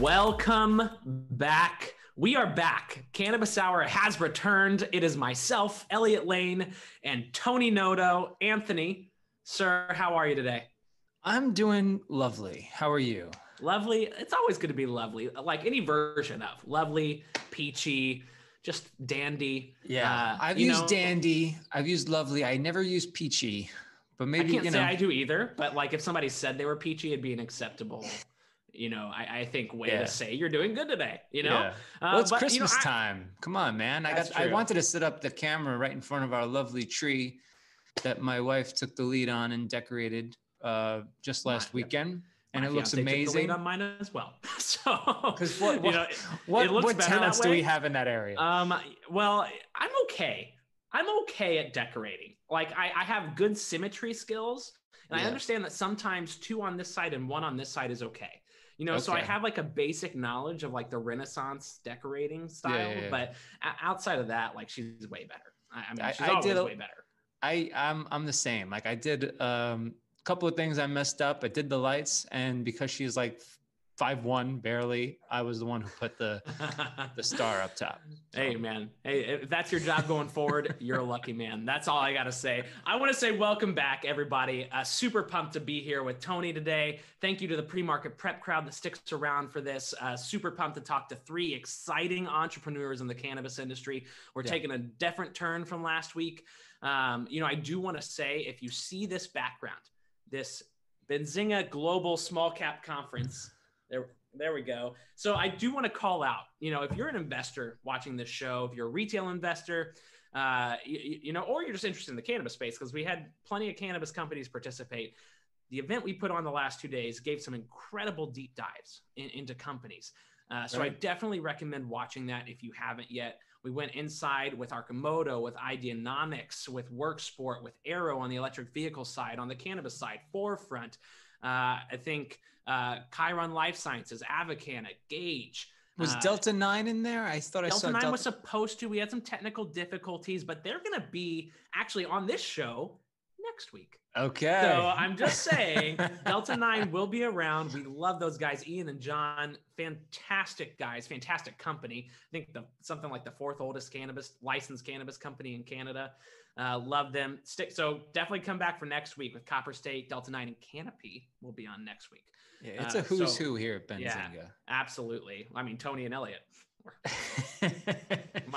Welcome back. We are back. Cannabis Hour has returned. It is myself, Elliot Lane, and Tony Noto. Anthony, sir, how are you today? I'm doing lovely. How are you? Lovely. It's always good to be lovely. Like any version of lovely, peachy, just dandy. Yeah, I've used dandy. I've used lovely. I never used peachy, but maybe, I can't say I do either, but like if somebody said they were peachy, it'd be an acceptable... I think way to say you're doing good today, Well, it's Christmas time. Come on, man. I wanted to set up the camera right in front of our lovely tree that my wife took the lead on and decorated just last weekend. And it looks amazing. On mine as well. So, because what talents do we have in that area? Well, I'm okay at decorating. Like I have good symmetry skills, and I understand that sometimes two on this side and one on this side is okay. So I have like a basic knowledge of like the Renaissance decorating style, but outside of that, like she's way better. I mean, she's always way better. I'm the same. Like I did a couple of things I messed up. I did the lights, and because she's like 5'1", barely, I was the one who put the the star up top. So. Hey man, if that's your job going forward, you're a lucky man. That's all I gotta say. I want to say welcome back, everybody. Super pumped to be here with Tony today. Thank you to the pre-market prep crowd that sticks around for this. Super pumped to talk to three exciting entrepreneurs in the cannabis industry. We're taking a different turn from last week. I do want to say, if you see this background, this Benzinga Global Small Cap Conference. There we go. So I do want to call out, if you're an investor watching this show, if you're a retail investor, or you're just interested in the cannabis space, because we had plenty of cannabis companies participate. The event we put on the last 2 days gave some incredible deep dives into companies. So I definitely recommend watching that if you haven't yet. We went inside with Arcimoto, with Ideanomics, with WorkSport, with Aero on the electric vehicle side, on the cannabis side, Forefront. I think Chiron Life Sciences, Avicana, Gage. Was Delta 9 in there? I thought I saw Delta 9 was supposed to. We had some technical difficulties, but they're going to be actually on this show next week. Okay. So I'm just saying Delta 9 will be around. We love those guys, Ian and John. Fantastic guys, fantastic company. I think something like the fourth oldest licensed cannabis company in Canada. Love them. So definitely come back for next week with Copper State, Delta 9, and Canopy will be on next week. Yeah, it's a who's who here at Benzinga. Yeah, absolutely. I mean, Tony and Elliot. Come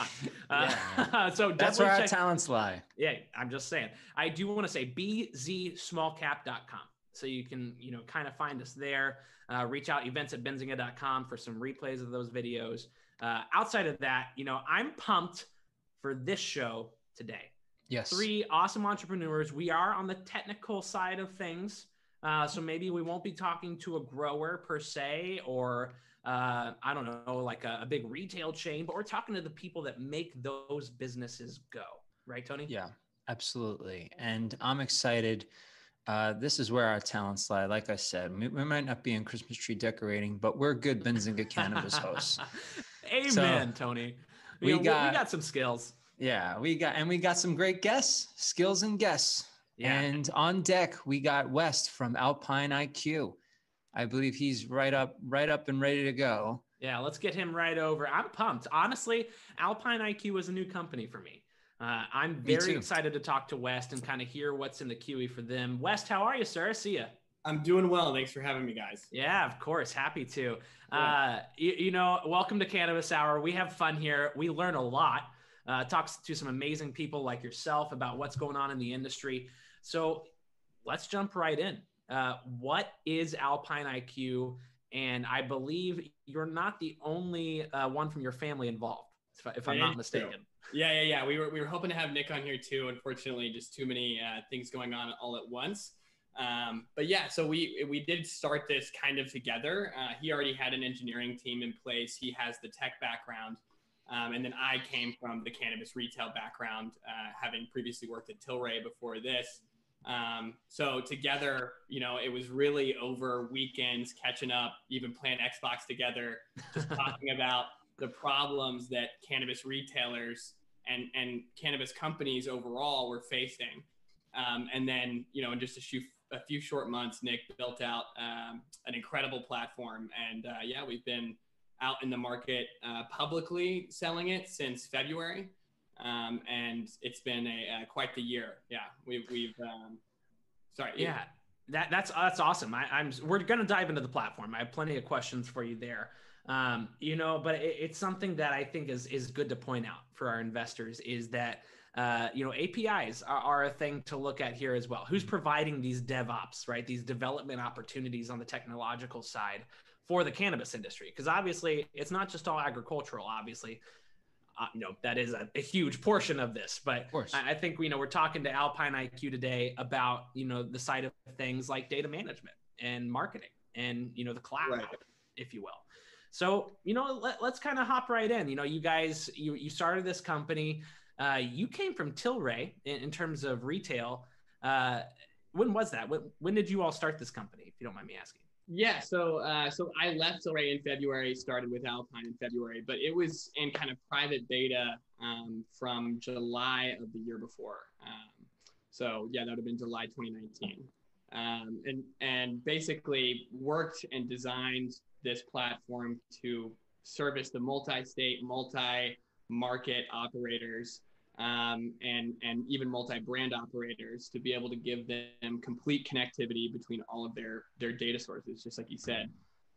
on. So that's where our talents lie. Yeah, I'm just saying. I do want to say BZSmallCap.com. So you can, kind of find us there. Reach out events@benzinga.com for some replays of those videos. Outside of that, I'm pumped for this show today. Yes. Three awesome entrepreneurs. We are on the technical side of things. So maybe we won't be talking to a grower per se, or like a big retail chain, but we're talking to the people that make those businesses go. Right, Tony? Yeah. Absolutely. And I'm excited. This is where our talents lie. Like I said, we might not be in Christmas tree decorating, but we're good Benzinga cannabis hosts. Amen, so, Tony. We got some skills. Yeah, we got some great guests, skills and guests. Yeah. And on deck, we got West from Alpine IQ. I believe he's right up and ready to go. Yeah, let's get him right over. I'm pumped. Honestly, Alpine IQ was a new company for me. I'm very excited to talk to West and kind of hear what's in the queue for them. West, how are you, sir? See ya. I'm doing well. Thanks for having me, guys. Yeah, of course. Happy to. Yeah. You know, welcome to Cannabis Hour. We have fun here. We learn a lot. Talks to some amazing people like yourself about what's going on in the industry. So let's jump right in. What is Alpine IQ? And I believe you're not the only one from your family involved, if I'm not mistaken. Yeah. We were hoping to have Nick on here too. Unfortunately, just too many things going on all at once. But yeah, so we did start this kind of together. He already had an engineering team in place. He has the tech background. And then I came from the cannabis retail background, having previously worked at Tilray before this. So together, you know, it was really over weekends, catching up, even playing Xbox together, just talking about the problems that cannabis retailers and cannabis companies overall were facing. And then, you know, in just a few short months, Nick built out an incredible platform. And we've been out in the market publicly selling it since February. And it's been quite the year. Yeah, Yeah, that's awesome. We're going to dive into the platform. I have plenty of questions for you there. You know, but it's something that I think is good to point out for our investors is that, you know, APIs are a thing to look at here as well. Who's providing these DevOps, right? These development opportunities on the technological side for the cannabis industry. Because obviously it's not just all agricultural, obviously. That is a huge portion of this, but I think, you know, we're talking to Alpine IQ today about, you know, the side of things like data management and marketing and, you know, the cloud, right, if you will. So, you know, let's kind of hop right in. You know, you guys, you started this company, you came from Tilray in terms of retail. When was that? When did you all start this company, if you don't mind me asking? Yeah, so I left Tilray in February, started with Alpine in February, but it was in kind of private beta from July of the year before. So yeah, that would have been July 2019. And basically worked and designed this platform to service the multi-state, multi-market operators and even multi-brand operators to be able to give them complete connectivity between all of their data sources. Just like you said,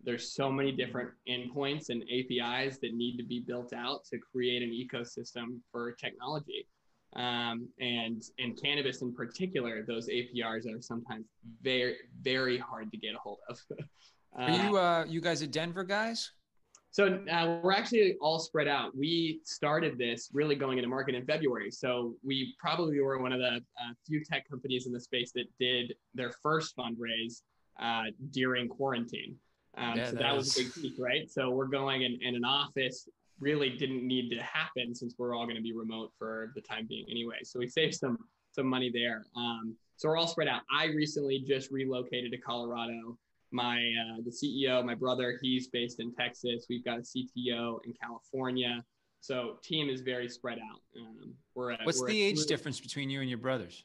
there's so many different endpoints and APIs that need to be built out to create an ecosystem for technology. And in cannabis in particular, those APIs are sometimes very, very hard to get a hold of. Are you guys are Denver guys? So we're actually all spread out. We started this really going into market in February. So we probably were one of the few tech companies in the space that did their first fundraise during quarantine. So that was a big peak, right? So we're going in an office really didn't need to happen since we're all going to be remote for the time being anyway. So we saved some money there. So we're all spread out. I recently just relocated to Colorado. The CEO, my brother, he's based in Texas. We've got a CTO in California. So team is very spread out. What's the age difference between you and your brothers?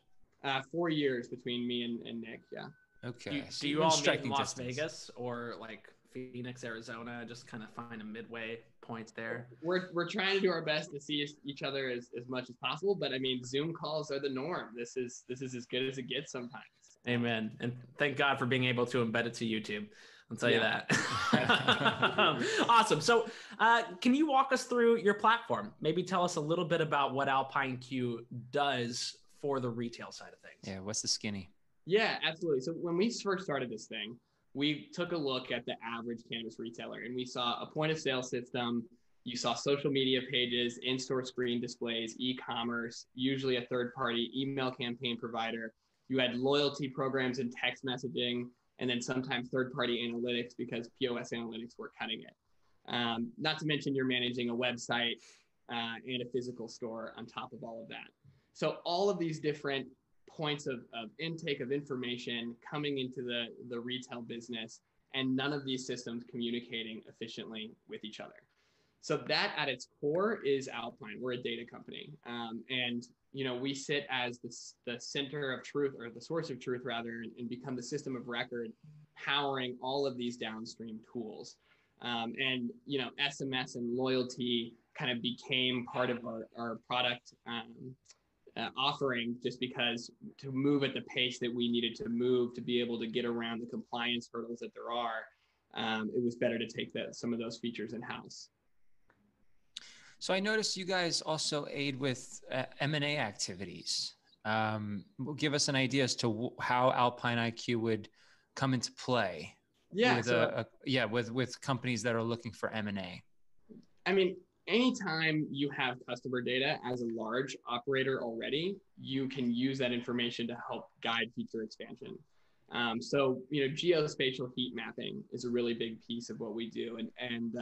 4 years between me and Nick. Yeah. Okay. Do you all meet in Las Vegas or like Phoenix, Arizona? Just kind of find a midway point there. We're trying to do our best to see each other as much as possible, but I mean, Zoom calls are the norm. This is as good as it gets sometimes. Amen. And thank God for being able to embed it to YouTube. I'll tell you that. Awesome. So can you walk us through your platform? Maybe tell us a little bit about what Alpine Q does for the retail side of things. Yeah. What's the skinny? Yeah, absolutely. So when we first started this thing, we took a look at the average cannabis retailer and we saw a point of sale system. You saw social media pages, in-store screen displays, e-commerce, usually a third party email campaign provider. You had loyalty programs and text messaging, and then sometimes third-party analytics because POS analytics were cutting it. Not to mention you're managing a website and a physical store on top of all of that. So all of these different points of intake of information coming into the retail business, and none of these systems communicating efficiently with each other. So that at its core is Alpine. We're a data company. And you know, we sit as the center of truth, or the source of truth rather, and become the system of record powering all of these downstream tools. And you know, SMS and loyalty kind of became part of our product offering, just because to move at the pace that we needed to move to be able to get around the compliance hurdles that there are, it was better to take some of those features in-house. So I noticed you guys also aid with M&A activities. Give us an idea as to how Alpine IQ would come into play. Yeah, with companies that are looking for M&A. I mean, anytime you have customer data as a large operator already, you can use that information to help guide future expansion. So, you know, geospatial heat mapping is a really big piece of what we do, and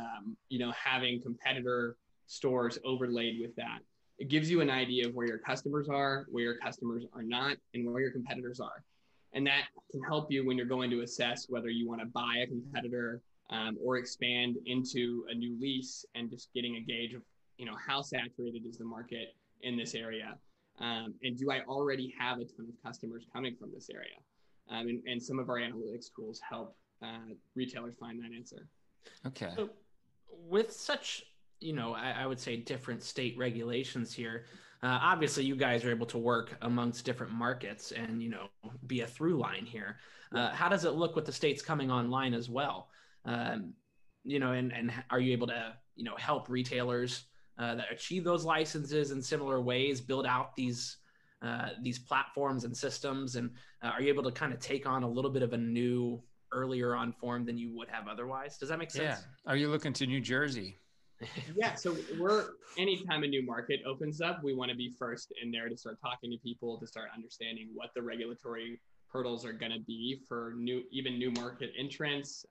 you know, having competitor stores overlaid with that, it gives you an idea of where your customers are, where your customers are not, and where your competitors are. And that can help you when you're going to assess whether you want to buy a competitor or expand into a new lease, and just getting a gauge of, you know, how saturated is the market in this area? And do I already have a ton of customers coming from this area? And some of our analytics tools help retailers find that answer. Okay. So with such, you know, I would say different state regulations here. Obviously, you guys are able to work amongst different markets and, you know, be a through line here. How does it look with the states coming online as well? You know, and are you able to, you know, help retailers that achieve those licenses in similar ways, build out these platforms and systems? And are you able to kind of take on a little bit of a new, earlier on form than you would have otherwise? Does that make sense? Yeah. Are you looking to New Jersey? Yeah, so anytime a new market opens up, we want to be first in there to start talking to people, to start understanding what the regulatory hurdles are going to be for new market entrants,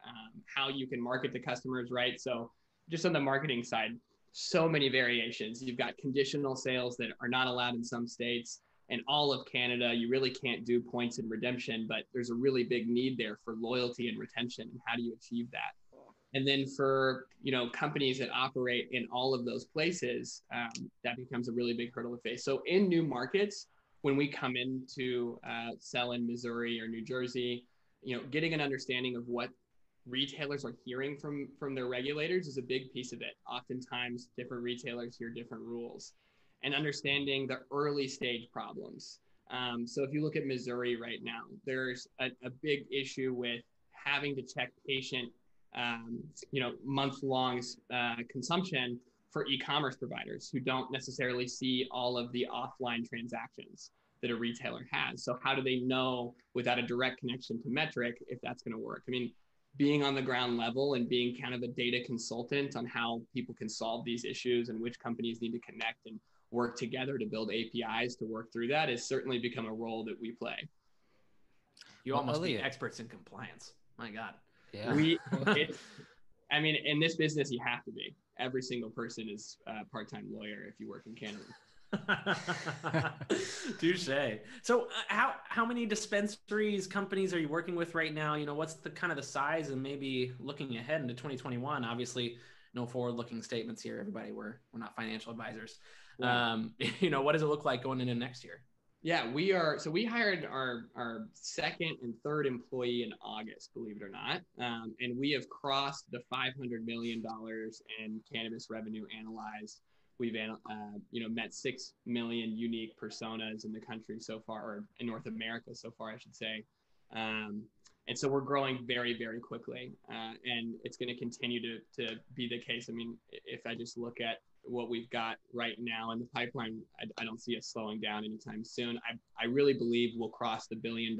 how you can market to customers, right? So just on the marketing side, so many variations. You've got conditional sales that are not allowed in some states, and all of Canada, you really can't do points and redemption, but there's a really big need there for loyalty and retention, and how do you achieve that? And then for, you know, companies that operate in all of those places, that becomes a really big hurdle to face. So in new markets, when we come in to sell in Missouri or New Jersey, you know, getting an understanding of what retailers are hearing from their regulators is a big piece of it. Oftentimes, different retailers hear different rules, and understanding the early stage problems. So if you look at Missouri right now, there's a big issue with having to check patient you know, month-long consumption for e-commerce providers who don't necessarily see all of the offline transactions that a retailer has. So how do they know without a direct connection to metric if that's going to work? I mean, being on the ground level and being kind of a data consultant on how people can solve these issues and which companies need to connect and work together to build APIs to work through that has certainly become a role that we play. You almost need experts in compliance. My God. Yeah. I mean, in this business, you have to be. Every single person is a part-time lawyer if you work in Canada. Touche. So how many dispensaries, companies are you working with right now? You know, what's the kind of the size, and maybe looking ahead into 2021? Obviously, no forward-looking statements here, everybody. We're not financial advisors. Yeah. You know, what does it look like going into next year? Yeah, we are. So we hired our second and third employee in August, believe it or not. And we have crossed the $500 million in cannabis revenue analyzed. We've, you know, met 6 million unique personas in the country so far, or in North America so far, I should say. And so we're growing very, very quickly. And it's going to continue to be the case. I mean, if I just look at what we've got right now in the pipeline, I don't see us slowing down anytime soon. I really believe we'll cross the $1 billion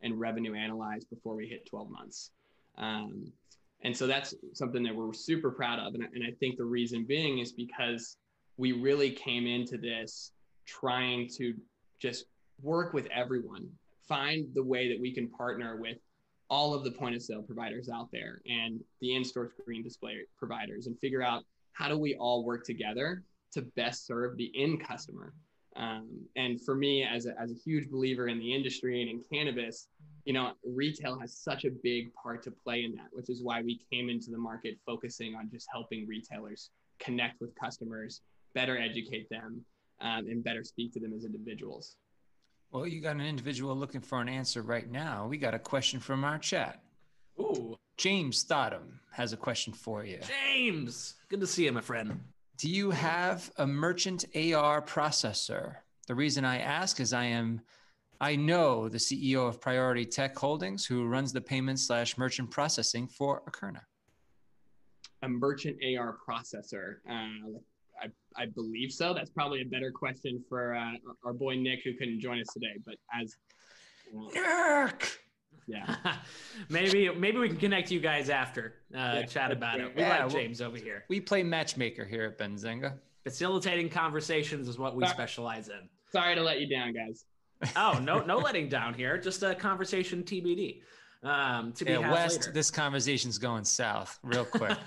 in revenue analyzed before we hit 12 months. And so that's something that we're super proud of. And I think the reason being is because we really came into this trying to just work with everyone, find the way that we can partner with all of the point of sale providers out there and the in-store screen display providers, and figure out how do we all work together to best serve the end customer? And for me, as a huge believer in the industry and in cannabis, you know, retail has such a big part to play in that, which is why we came into the market focusing on just helping retailers connect with customers, better educate them, and better speak to them as individuals. Well, you got an individual looking for an answer right now. We got a question from our chat. Ooh. James Stodham has a question for you. James, good to see you, my friend. Do you have a merchant AR processor? The reason I ask is I know the CEO of Priority Tech Holdings, who runs the payment/merchant processing for Akerna. A merchant AR processor. I believe so. That's probably a better question for our boy Nick, who couldn't join us today. But as Nick. Yeah, maybe we can connect you guys after chat about it. We like James over here. We play matchmaker here at Benzinga. Facilitating conversations is what we specialize in. Sorry to let you down, guys. Oh, no letting down here. Just a conversation TBD. West, later. This conversation's going south real quick.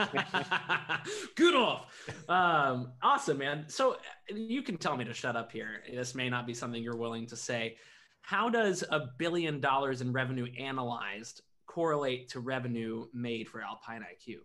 Good off. Awesome, man. So you can tell me to shut up here. This may not be something you're willing to say. How does $1 billion in revenue analyzed correlate to revenue made for Alpine IQ?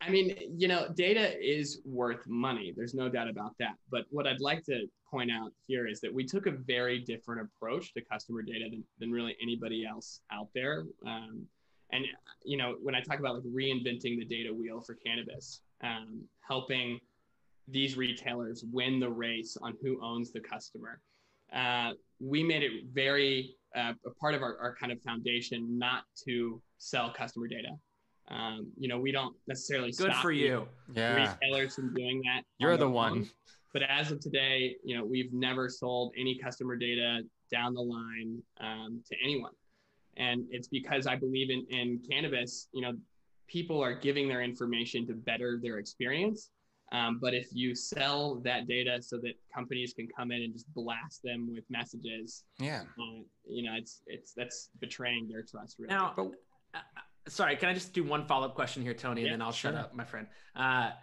I mean, you know, data is worth money. There's no doubt about that. But what I'd like to point out here is that we took a very different approach to customer data than really anybody else out there. And, you know, when I talk about like reinventing the data wheel for cannabis, helping these retailers win the race on who owns the customer. We made it very a part of our kind of foundation not to sell customer data. You know, we don't necessarily stop retailers from doing that. You're the one. But as of today, you know, we've never sold any customer data down the line to anyone. And it's because I believe in cannabis, you know, people are giving their information to better their experience. But if you sell that data so that companies can come in and just blast them with messages, you know, that's betraying their trust. Really. Now, sorry, can I just do one follow-up question here, Tony, and then I'll shut up, my friend.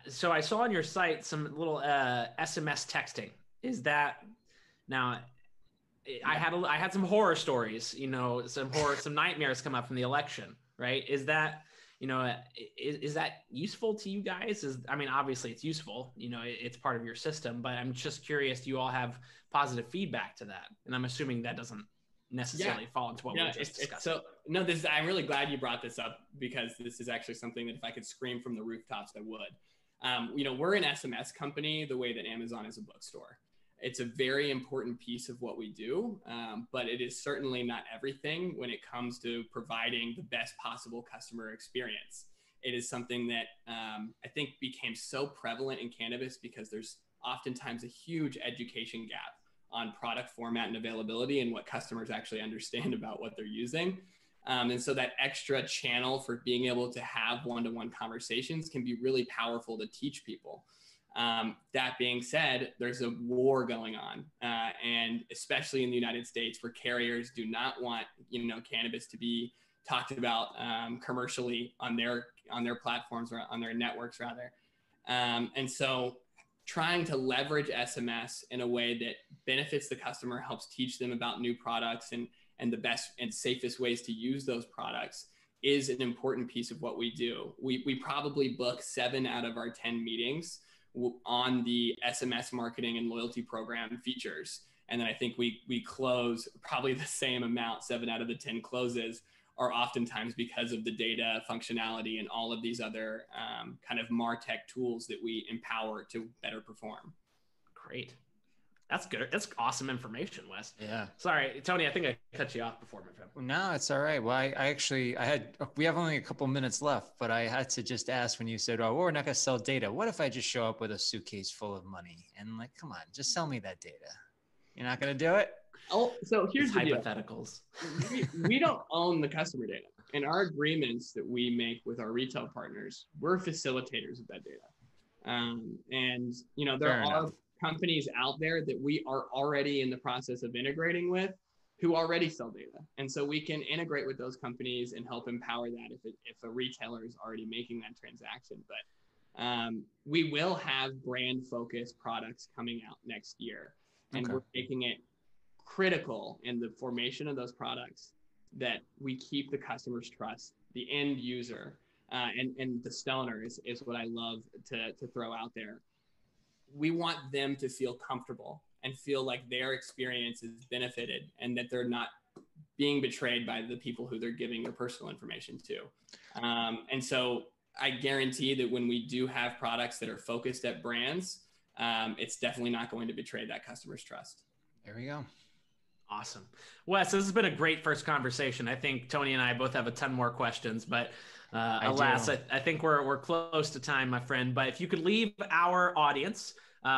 So I saw on your site some little SMS texting. Is that now? I had some horror stories, you know, some nightmares come up from the election, right? Is that? You know, is that useful to you guys? I mean, obviously it's useful, you know, it's part of your system, but I'm just curious, do you all have positive feedback to that? And I'm assuming that doesn't necessarily fall into what we just discussed. So no, I'm really glad you brought this up, because this is actually something that if I could scream from the rooftops, I would. You know, we're an SMS company the way that Amazon is a bookstore. It's a very important piece of what we do, but it is certainly not everything when it comes to providing the best possible customer experience. It is something that I think became so prevalent in cannabis because there's oftentimes a huge education gap on product format and availability and what customers actually understand about what they're using. And so that extra channel for being able to have one-to-one conversations can be really powerful to teach people. That being said, there's a war going on, and especially in the United States, where carriers do not want, you know, cannabis to be talked about commercially on their platforms or on their networks rather. And so trying to leverage SMS in a way that benefits the customer, helps teach them about new products and the best and safest ways to use those products is an important piece of what we do. We probably book 7 out of our 10 meetings on the SMS marketing and loyalty program features. And then I think we close probably the same amount, 7 out of the 10 closes are oftentimes because of the data functionality and all of these other kind of MarTech tools that we empower to better perform. Great. That's good. That's awesome information, Wes. Yeah. Sorry, Tony, I think I cut you off before, my friend. No, it's all right. Well, we have only a couple minutes left, but I had to just ask when you said, oh, we're not going to sell data. What if I just show up with a suitcase full of money and like, come on, just sell me that data. You're not going to do it? Oh, so here's the hypotheticals. We don't own the customer data. In our agreements that we make with our retail partners, we're facilitators of that data. And, you know, there are companies out there that we are already in the process of integrating with who already sell data. And so we can integrate with those companies and help empower that if a retailer is already making that transaction. But we will have brand focused products coming out next year. and we're making it critical in the formation of those products that we keep the customer's trust, the end user, and the stoner is what I love to throw out there. We want them to feel comfortable and feel like their experience is benefited and that they're not being betrayed by the people who they're giving their personal information to. And so I guarantee that when we do have products that are focused at brands, it's definitely not going to betray that customer's trust. There we go. Awesome. Wes, this has been a great first conversation. I think Tony and I both have a ton more questions, but I think we're close to time, my friend. But if you could leave our audience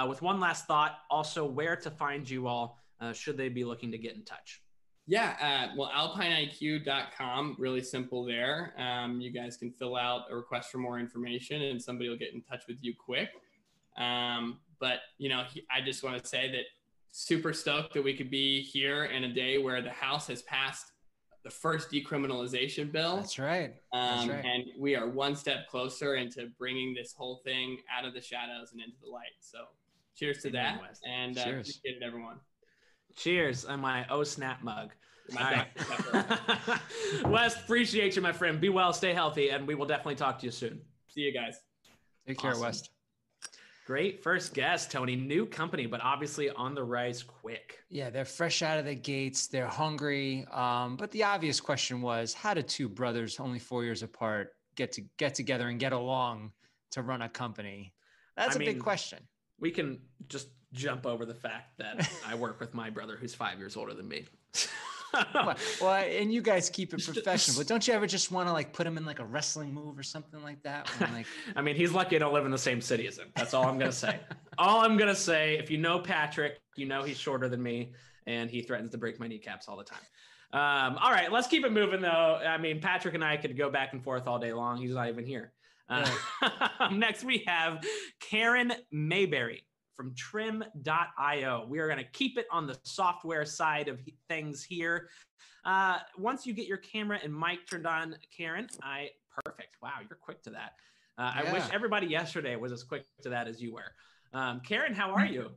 with one last thought, also where to find you all, should they be looking to get in touch? Yeah, well, alpineiq.com, really simple there. You guys can fill out a request for more information and somebody will get in touch with you quick. But, you know, I just want to say that super stoked that we could be here in a day where the House has passed the first decriminalization bill. That's right. That's right. And we are one step closer into bringing this whole thing out of the shadows and into the light. So cheers to that. West. And appreciate it, everyone. Cheers on my Oh Snap mug. All right. Wes, appreciate you, my friend. Be well, stay healthy, and we will definitely talk to you soon. See you guys. Take care, Wes. Great first guest, Tony. New company, but obviously on the rise quick. Yeah, they're fresh out of the gates. They're hungry. But the obvious question was, how do two brothers only 4 years apart get together and get along to run a company? That's a big question. We can just jump over the fact that I work with my brother who's 5 years older than me. Well, and you guys keep it professional, but don't you ever just want to like put him in like a wrestling move or something like that? When, like... I mean, he's lucky I don't live in the same city as him. That's all I'm going to say. All I'm going to say, if you know Patrick, you know he's shorter than me and he threatens to break my kneecaps all the time. All right, let's keep it moving though. I mean, Patrick and I could go back and forth all day long. He's not even here. Next we have Karen Mayberry from Trim.io. We are going to keep it on the software side of things here. Once you get your camera and mic turned on, Karen, perfect. Wow, you're quick to that. Yeah. I wish everybody yesterday was as quick to that as you were. Karen, how are you?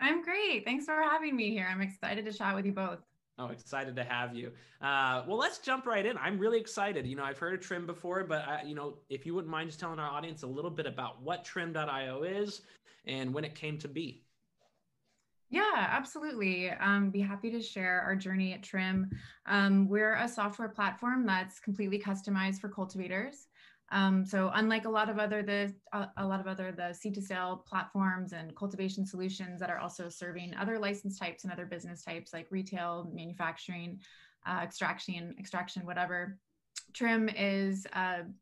I'm great. Thanks for having me here. I'm excited to chat with you both. Oh, excited to have you. Well, let's jump right in. I'm really excited. You know, I've heard of Trim before, but you know, if you wouldn't mind just telling our audience a little bit about what Trim.io is and when it came to be. Yeah, absolutely. Be happy to share our journey at Trim. We're a software platform that's completely customized for cultivators. So unlike a lot of other seed to sale platforms and cultivation solutions that are also serving other license types and other business types like retail, manufacturing, extraction, whatever. Trim is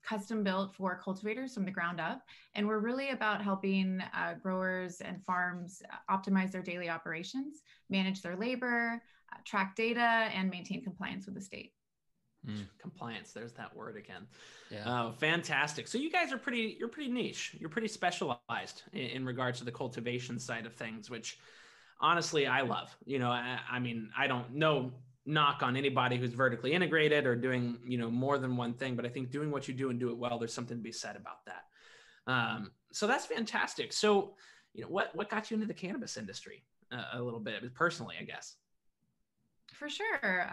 custom built for cultivators from the ground up, and we're really about helping growers and farms optimize their daily operations, manage their labor, track data, and maintain compliance with the state. Mm. Compliance. There's that word again. Yeah. Fantastic. So you guys are you're pretty niche. You're pretty specialized in regards to the cultivation side of things, which honestly, I love. You know, I mean, I don't know, knock on anybody who's vertically integrated or doing, you know, more than one thing, but I think doing what you do and do it well, there's something to be said about that. So that's fantastic. So, you know, what got you into the cannabis industry a little bit personally, I guess? For sure.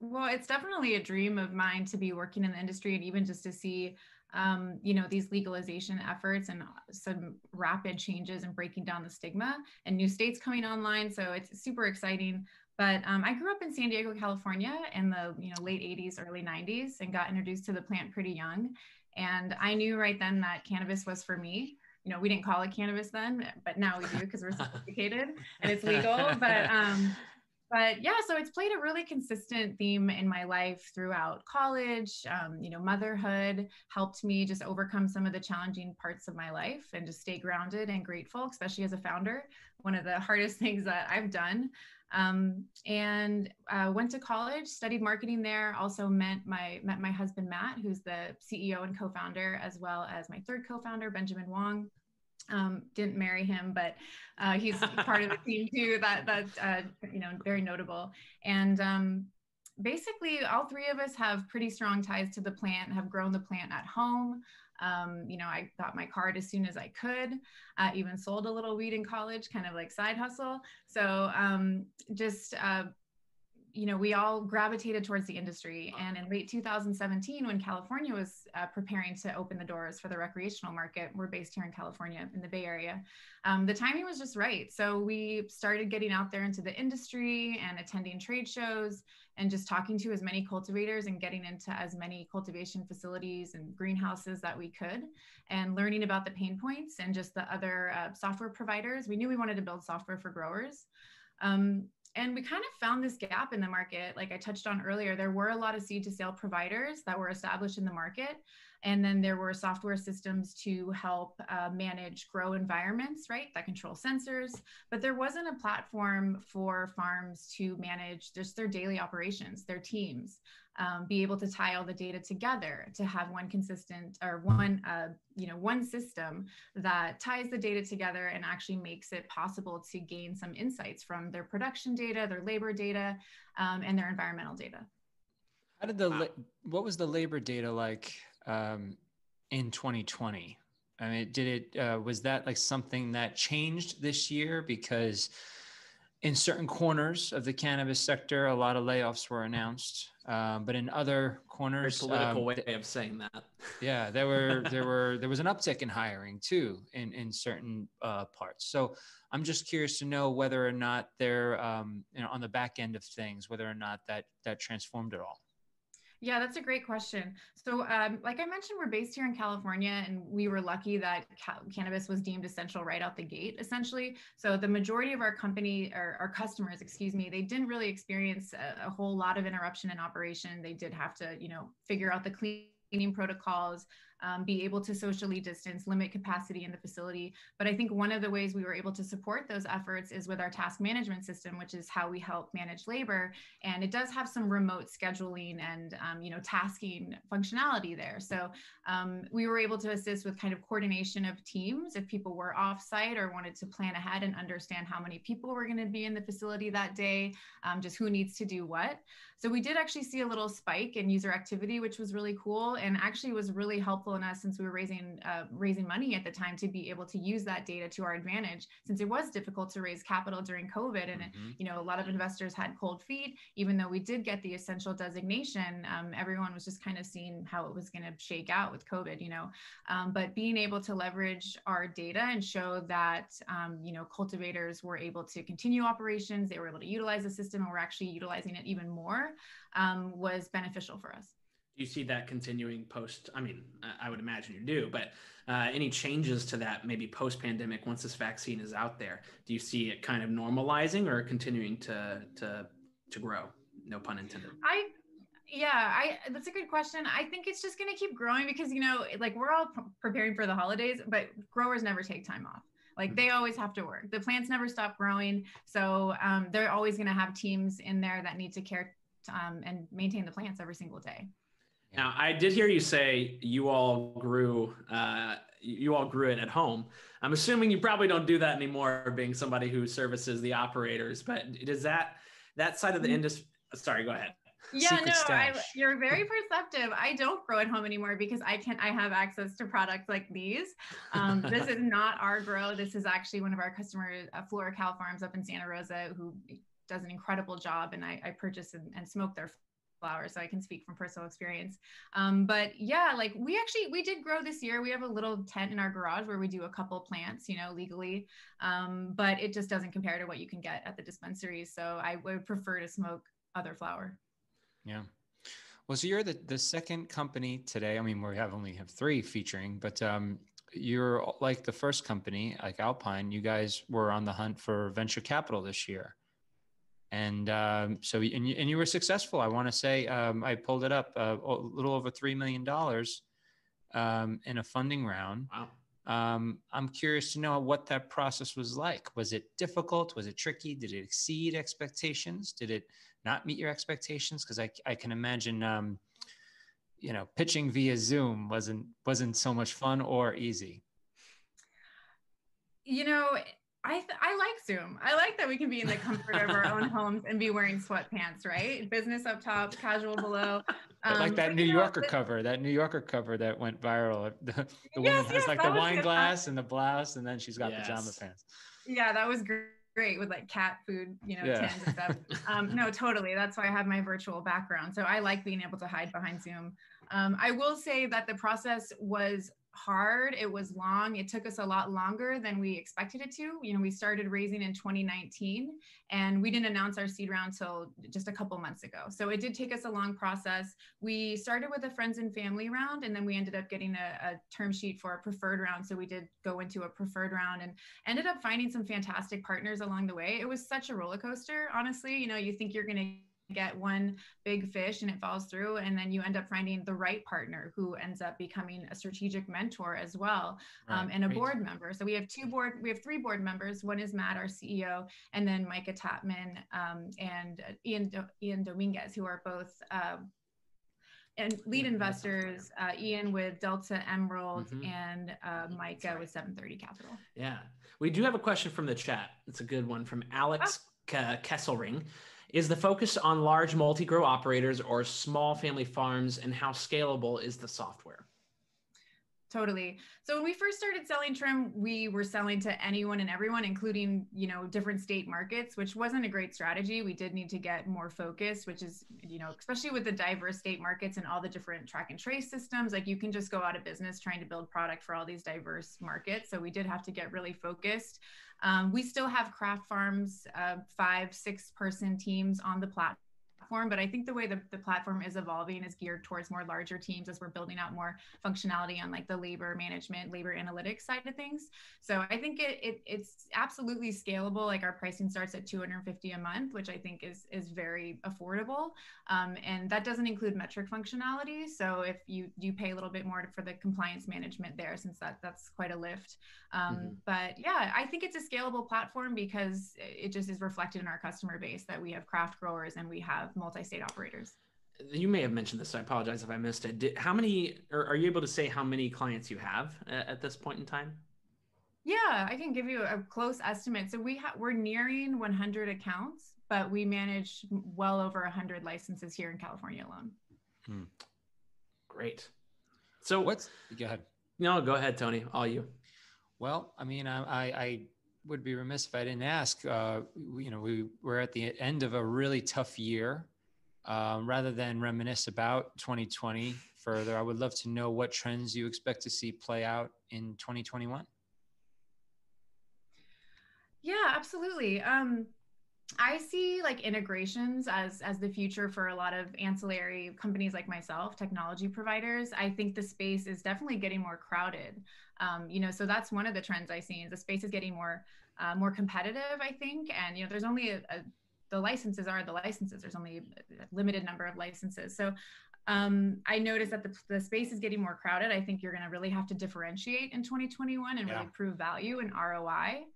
Well, it's definitely a dream of mine to be working in the industry and even just to see, you know, these legalization efforts and some rapid changes and breaking down the stigma and new states coming online. So it's super exciting. But I grew up in San Diego, California in the late 80s, early 90s and got introduced to the plant pretty young. And I knew right then that cannabis was for me. You know, we didn't call it cannabis then, but now we do because we're sophisticated and it's legal. But yeah, so it's played a really consistent theme in my life throughout college. You know, motherhood helped me just overcome some of the challenging parts of my life and just stay grounded and grateful, especially as a founder. One of the hardest things that I've done. And went to college, studied marketing there, also met my husband, Matt, who's the CEO and co-founder, as well as my third co-founder, Benjamin Wong. Didn't marry him, but he's part of the team too. That's very notable. And basically all three of us have pretty strong ties to the plant, have grown the plant at home. I got my card as soon as I could, even sold a little weed in college, kind of like side hustle. So we all gravitated towards the industry. And in late 2017, when California was preparing to open the doors for the recreational market, we're based here in California in the Bay Area, the timing was just right. So we started getting out there into the industry and attending trade shows and just talking to as many cultivators and getting into as many cultivation facilities and greenhouses that we could, and learning about the pain points and just the other software providers. We knew we wanted to build software for growers. And we kind of found this gap in the market. Like I touched on earlier, there were a lot of seed to sale providers that were established in the market. And then there were software systems to help manage grow environments, right? That control sensors, but there wasn't a platform for farms to manage just their daily operations, their teams, be able to tie all the data together to have one consistent or one system that ties the data together and actually makes it possible to gain some insights from their production data, their labor data, and their environmental data. How did what was the labor data like in 2020? I mean, was that like something that changed this year? Because in certain corners of the cannabis sector, a lot of layoffs were announced, but in other corners, very political way of saying that. Yeah, there was an uptick in hiring too in certain parts. So I'm just curious to know whether or not they're on the back end of things, whether or not that transformed at all. Yeah, that's a great question. So like I mentioned, we're based here in California, and we were lucky that cannabis was deemed essential right out the gate, essentially. So the majority of our customers, they didn't really experience a whole lot of interruption in operation. They did have to, figure out the cleaning protocols, be able to socially distance, limit capacity in the facility. But I think one of the ways we were able to support those efforts is with our task management system, which is how we help manage labor. And it does have some remote scheduling and, tasking functionality there. So we were able to assist with kind of coordination of teams if people were offsite or wanted to plan ahead and understand how many people were going to be in the facility that day, just who needs to do what. So we did actually see a little spike in user activity, which was really cool and actually was really helpful in us, since we were raising money at the time, to be able to use that data to our advantage, since it was difficult to raise capital during COVID. And, a lot of investors had cold feet. Even though we did get the essential designation, everyone was just kind of seeing how it was going to shake out with COVID, but being able to leverage our data and show that, cultivators were able to continue operations, they were able to utilize the system, and we're actually utilizing it even more, was beneficial for us. Do you see that continuing post? I mean, I would imagine you do, but any changes to that maybe post-pandemic, once this vaccine is out there? Do you see it kind of normalizing or continuing to grow? No pun intended. That's a good question. I think it's just going to keep growing because, we're all preparing for the holidays, but growers never take time off. Like they always have to work. The plants never stop growing. So they're always going to have teams in there that need to care and maintain the plants every single day. Now, I did hear you say you all grew it at home. I'm assuming you probably don't do that anymore, being somebody who services the operators, but does that side of the industry, sorry, go ahead. Yeah, no, you're very perceptive. I don't grow at home anymore because I have access to products like these. This is not our grow. This is actually one of our customers, FloraCal Farms up in Santa Rosa, who does an incredible job. And I purchase and smoke their flowers, so I can speak from personal experience. We did grow this year. We have a little tent in our garage where we do a couple plants, legally, but it just doesn't compare to what you can get at the dispensary. So I would prefer to smoke other flower. Yeah. Well, so you're the second company today. I mean, we only have three featuring, but you're like the first company, like Alpine. You guys were on the hunt for venture capital this year. And you were successful. I want to say I pulled it up a little over $3 million in a funding round. Wow. I'm curious to know what that process was like. Was it difficult? Was it tricky? Did it exceed expectations? Did it not meet your expectations? Because I can imagine, pitching via Zoom wasn't so much fun or easy. I like Zoom. I like that we can be in the comfort of our own homes and be wearing sweatpants, right? Business up top, casual below. I like that New Yorker cover that went viral. The woman has like the wine glass and the blouse, and then she's got pajama pants. Yeah, that was great with like cat food, tins and stuff. No, totally. That's why I have my virtual background. So I like being able to hide behind Zoom. I will say that the process was hard. It was long. It took us a lot longer than we expected it to. We started raising in 2019 and we didn't announce our seed round till just a couple months ago. So it did take us a long process. We started with a friends and family round, and then we ended up getting a term sheet for a preferred round. So we did go into a preferred round and ended up finding some fantastic partners along the way. It was such a roller coaster, honestly. You think you're going to get one big fish and it falls through, and then you end up finding the right partner who ends up becoming a strategic mentor as well, and a board member. So we have three board members. One is Matt, our CEO, and then Micah Topman and Ian Dominguez, who are both and lead investors, Ian with Delta Emerald and Micah with 730 Capital. Yeah, we do have a question from the chat. It's a good one from Alex Kesselring. Is the focus on large multi-grow operators or small family farms, and how scalable is the software? Totally. So when we first started selling Trim, we were selling to anyone and everyone, including, different state markets, which wasn't a great strategy. We did need to get more focused, which is, especially with the diverse state markets and all the different track and trace systems, like you can just go out of business trying to build product for all these diverse markets. So we did have to get really focused. We still have craft farms, 5-6 person teams on the platform. But I think the way the platform is evolving is geared towards more larger teams as we're building out more functionality on like the labor management, labor analytics side of things. So I think it's absolutely scalable. Like our pricing starts at $250 a month, which I think is very affordable. And that doesn't include metric functionality. So if you pay a little bit more for the compliance management there, since that's quite a lift. But yeah, I think it's a scalable platform because it just is reflected in our customer base that we have craft growers and we have multi-state operators. You may have mentioned this, so I apologize if I missed it. Are you able to say how many clients you have at this point in time? Yeah, I can give you a close estimate. So we're nearing 100 accounts, but we manage well over 100 licenses here in California alone. Great. So go ahead. No, go ahead, Tony, all you. Well, I mean, I would be remiss if I didn't ask. We were at the end of a really tough year. Rather than reminisce about 2020 further, I would love to know what trends you expect to see play out in 2021. Yeah, absolutely. I see like integrations as the future for a lot of ancillary companies like myself, technology providers. I think the space is definitely getting more crowded. So that's one of the trends I see. Is the space is getting more competitive, I think. And there's only the licenses are the licenses. There's only a limited number of licenses. So I noticed that the space is getting more crowded. I think you're going to really have to differentiate in 2021 and really prove value and ROI.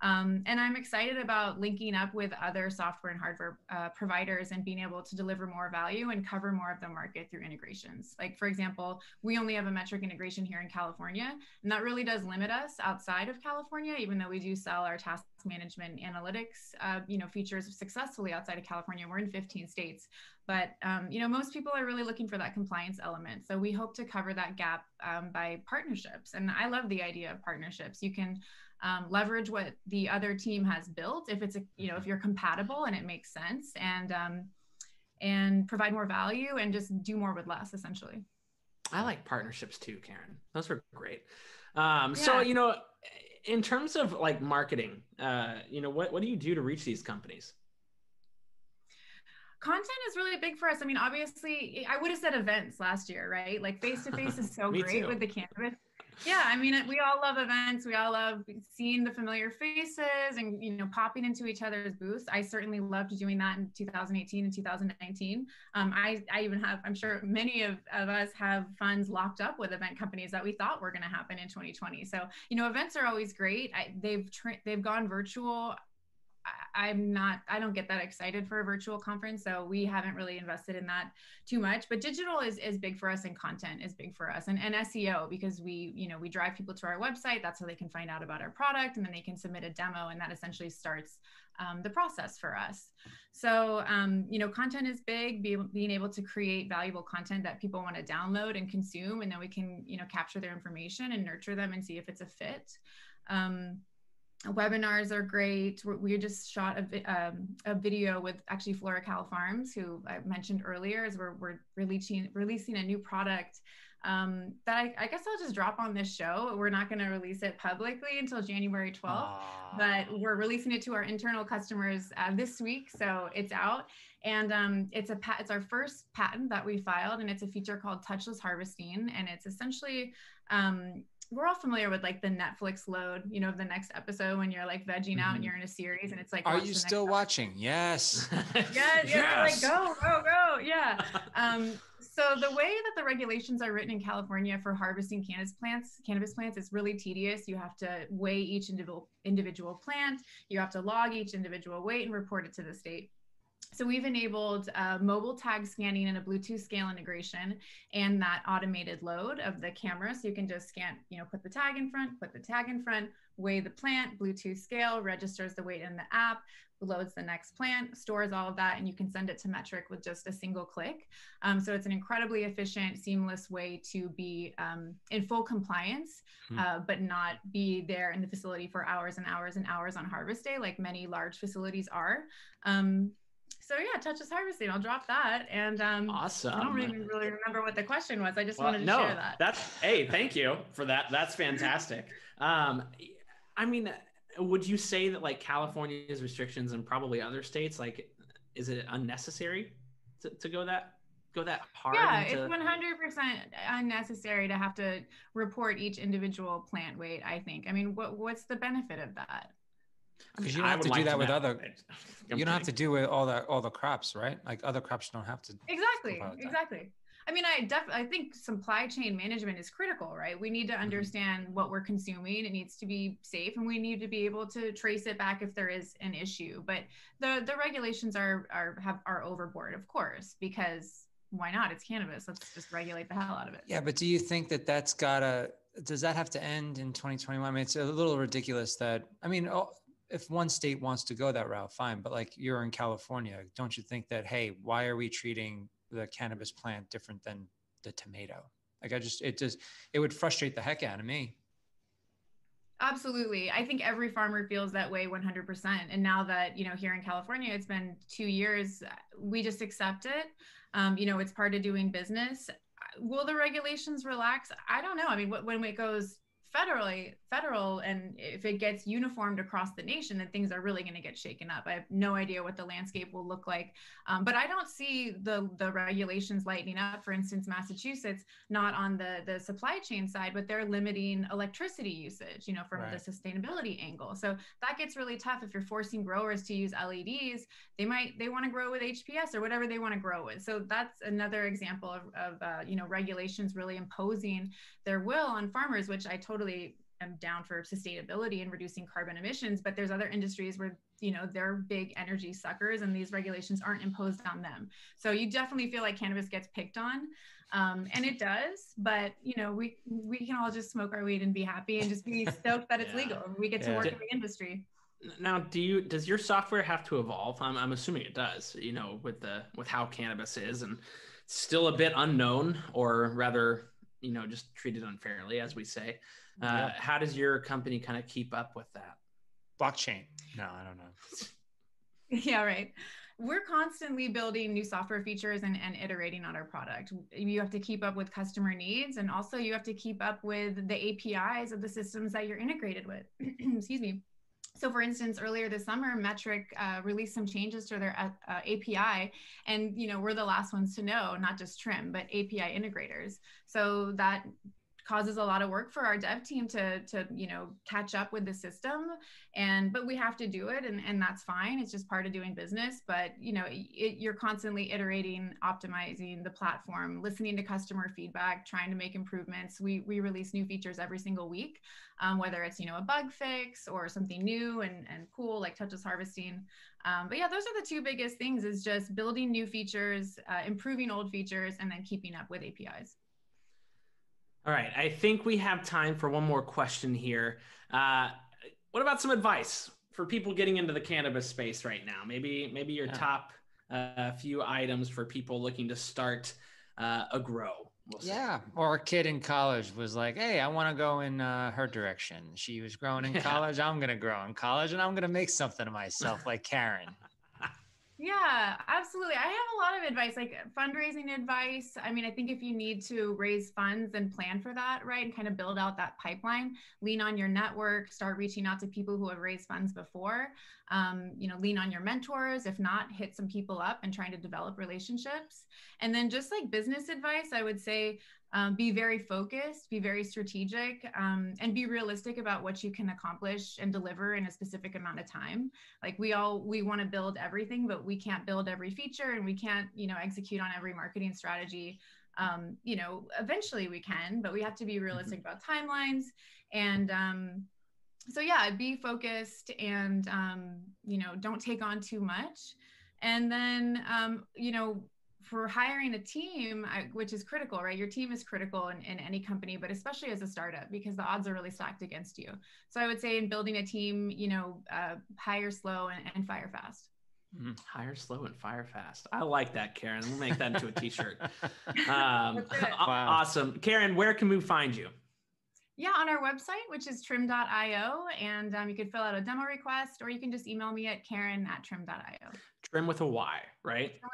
And I'm excited about linking up with other software and hardware providers and being able to deliver more value and cover more of the market through integrations. Like, for example, we only have a metric integration here in California, and that really does limit us outside of California, even though we do sell our task management analytics, features successfully outside of California. We're in 15 states, but, most people are really looking for that compliance element. So we hope to cover that gap by partnerships. And I love the idea of partnerships. You can leverage what the other team has built if it's, if you're compatible and it makes sense, and provide more value and just do more with less, essentially. I like partnerships too, Karen. Those were great. So, in terms of like marketing, what do you do to reach these companies? Content is really big for us. I mean, obviously I would have said events last year, right? Like face-to-face is so great too. With the cannabis. Yeah, I mean, we all love events. We all love seeing the familiar faces and, popping into each other's booths. I certainly loved doing that in 2018 and 2019. I even have, I'm sure many of us have funds locked up with event companies that we thought were going to happen in 2020. So, events are always great. They've gone virtual. I don't get that excited for a virtual conference. So we haven't really invested in that too much, but digital is big for us, and content is big for us, and SEO, because we drive people to our website. That's how they can find out about our product, and then they can submit a demo, and that essentially starts the process for us. So, content is big, being able to create valuable content that people want to download and consume, and then we can, capture their information and nurture them and see if it's a fit. Webinars are great. We just shot a video with actually FloraCal Farms, who I mentioned earlier, as we're releasing a new product that I guess I'll just drop on this show. We're not going to release it publicly until January 12th, but we're releasing it to our internal customers this week. So it's out, and it's our first patent that we filed, and it's a feature called touchless harvesting. And it's essentially, we're all familiar with like the Netflix load, of the next episode when you're like vegging out and you're in a series and it's like, are you still watching? Yes. yes. Like, go. Yeah. So the way that the regulations are written in California for harvesting cannabis plants, is really tedious. You have to weigh each individual plant. You have to log each individual weight and report it to the state. So we've enabled mobile tag scanning and a Bluetooth scale integration, and that automated load of the camera. So you can just scan, put the tag in front, weigh the plant, Bluetooth scale, registers the weight in the app, loads the next plant, stores all of that, and you can send it to metric with just a single click. So it's an incredibly efficient, seamless way to be in full compliance, but not be there in the facility for hours and hours and hours on harvest day, like many large facilities are. So yeah, touchless harvesting. I'll drop that. And awesome. I don't even really remember what the question was. I just wanted to share that. Hey, thank you for that. That's fantastic. Would you say that like California's restrictions and probably other states, like, is it unnecessary to go that hard? Yeah, it's 100% unnecessary to have to report each individual plant weight, I think. What's the benefit of that? Because you don't have to do that with other, you don't have to do with all the crops, right? Like other crops don't have to. Exactly. I think supply chain management is critical, right? We need to understand what we're consuming. It needs to be safe, and we need to be able to trace it back if there is an issue. But the regulations are overboard, of course, because why not? It's cannabis. Let's just regulate the hell out of it. Yeah, but do you think that that's gotta? Does that have to end in 2021? It's a little ridiculous that, if one state wants to go that route, fine. But like you're in California, don't you think that, hey, why are we treating the cannabis plant different than the tomato? Like it would frustrate the heck out of me. Absolutely. I think every farmer feels that way 100%. And now that, here in California, it's been 2 years, we just accept it. It's part of doing business. Will the regulations relax? I don't know. When it goes federal, and if it gets uniformed across the nation, then things are really going to get shaken up. I have no idea what the landscape will look like, but I don't see the regulations lightening up. For instance, Massachusetts, not on the supply chain side, but they're limiting electricity usage, from the sustainability angle. So that gets really tough. If you're forcing growers to use LEDs, they want to grow with HPS or whatever they want to grow with. So that's another example of regulations really imposing their will on farmers, which I totally am down for sustainability and reducing carbon emissions, but there's other industries where, they're big energy suckers and these regulations aren't imposed on them. So you definitely feel like cannabis gets picked on, and it does, but we can all just smoke our weed and be happy and just be stoked that it's legal. We get to work in the industry. Now, does your software have to evolve? I'm assuming it does, with how cannabis is and still a bit unknown, or rather, just treated unfairly, as we say. How does your company kind of keep up with that? Blockchain. No, I don't know. Yeah, right. We're constantly building new software features and iterating on our product. You have to keep up with customer needs, and also you have to keep up with the APIs of the systems that you're integrated with. Excuse me. So for instance, earlier this summer, Metric released some changes to their API, and we're the last ones to know, not just Trim, but API integrators. So that causes a lot of work for our dev team to catch up with the system. But we have to do it, and that's fine. It's just part of doing business. But you're constantly iterating, optimizing the platform, listening to customer feedback, trying to make improvements. We release new features every single week, whether it's a bug fix or something new and cool like touchless harvesting. But yeah, those are the two biggest things: is just building new features, improving old features, and then keeping up with APIs. All right, I think we have time for one more question here. What about some advice for people getting into the cannabis space right now? Maybe your top few items for people looking to start a grow. Or a kid in college was like, hey, I want to go in her direction. She was growing in college. I'm going to grow in college, and I'm going to make something of myself like Karen. Yeah, absolutely. I have a lot of advice, like fundraising advice. I mean, I think if you need to raise funds and plan for that, right, and kind of build out that pipeline, lean on your network, start reaching out to people who have raised funds before, lean on your mentors. If not, hit some people up and trying to develop relationships. And then just like business advice, I would say, be very focused, be very strategic, and be realistic about what you can accomplish and deliver in a specific amount of time. Like we want to build everything, but we can't build every feature, and we can't, execute on every marketing strategy. Eventually we can, but we have to be realistic about timelines. And so yeah, be focused and, don't take on too much. And then, for hiring a team, which is critical, right? Your team is critical in any company, but especially as a startup, because the odds are really stacked against you. So I would say in building a team, hire slow and fire fast. Hire slow and fire fast. I like that, Karen. We'll make that into a t-shirt. Wow. Awesome. Karen, where can we find you? Yeah, on our website, which is Trim.io. And you can fill out a demo request, or you can just email me at Karen@Trim.io. Trim with a Y, right? Trim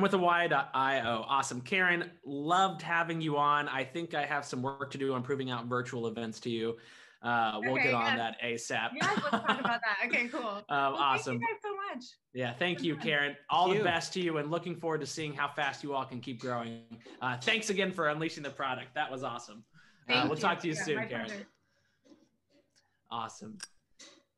with a Y. Trim.io. Awesome. Karen, loved having you on. I think I have some work to do on proving out virtual events to you. We'll get on that ASAP. Yeah, let's talk about that. Okay, cool. Awesome. Thank you guys so much. Yeah, thank you, Karen. All the best to you, and looking forward to seeing how fast you all can keep growing. Thanks again for unleashing the product. That was awesome. We'll talk to you soon, Karen. Pleasure. Awesome.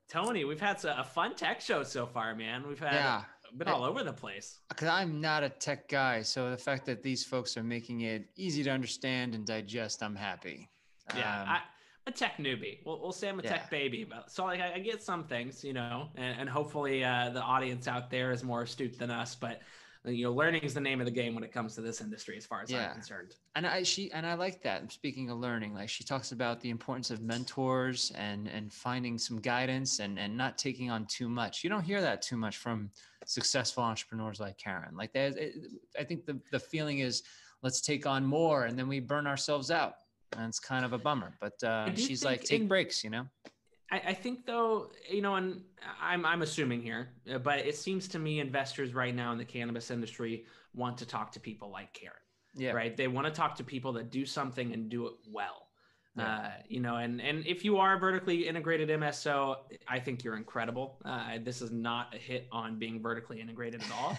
Tony, we've had a fun tech show so far, man. We've had... Yeah. Been all over the place. Because I'm not a tech guy, so the fact that these folks are making it easy to understand and digest, I'm happy. Yeah, I'm a tech newbie. We'll say I'm a tech baby, but so like I get some things, and hopefully the audience out there is more astute than us. But learning is the name of the game when it comes to this industry, as far as I'm concerned. And I like that. And speaking of learning, like she talks about the importance of mentors and finding some guidance and not taking on too much. You don't hear that too much from successful entrepreneurs like Karen. Like I think the feeling is let's take on more and then we burn ourselves out. And it's kind of a bummer, but she's like, take breaks, I think though, and I'm assuming here, but it seems to me investors right now in the cannabis industry want to talk to people like Karen, right? They want to talk to people that do something and do it well, and if you are a vertically integrated MSO, I think you're incredible. This is not a hit on being vertically integrated at all.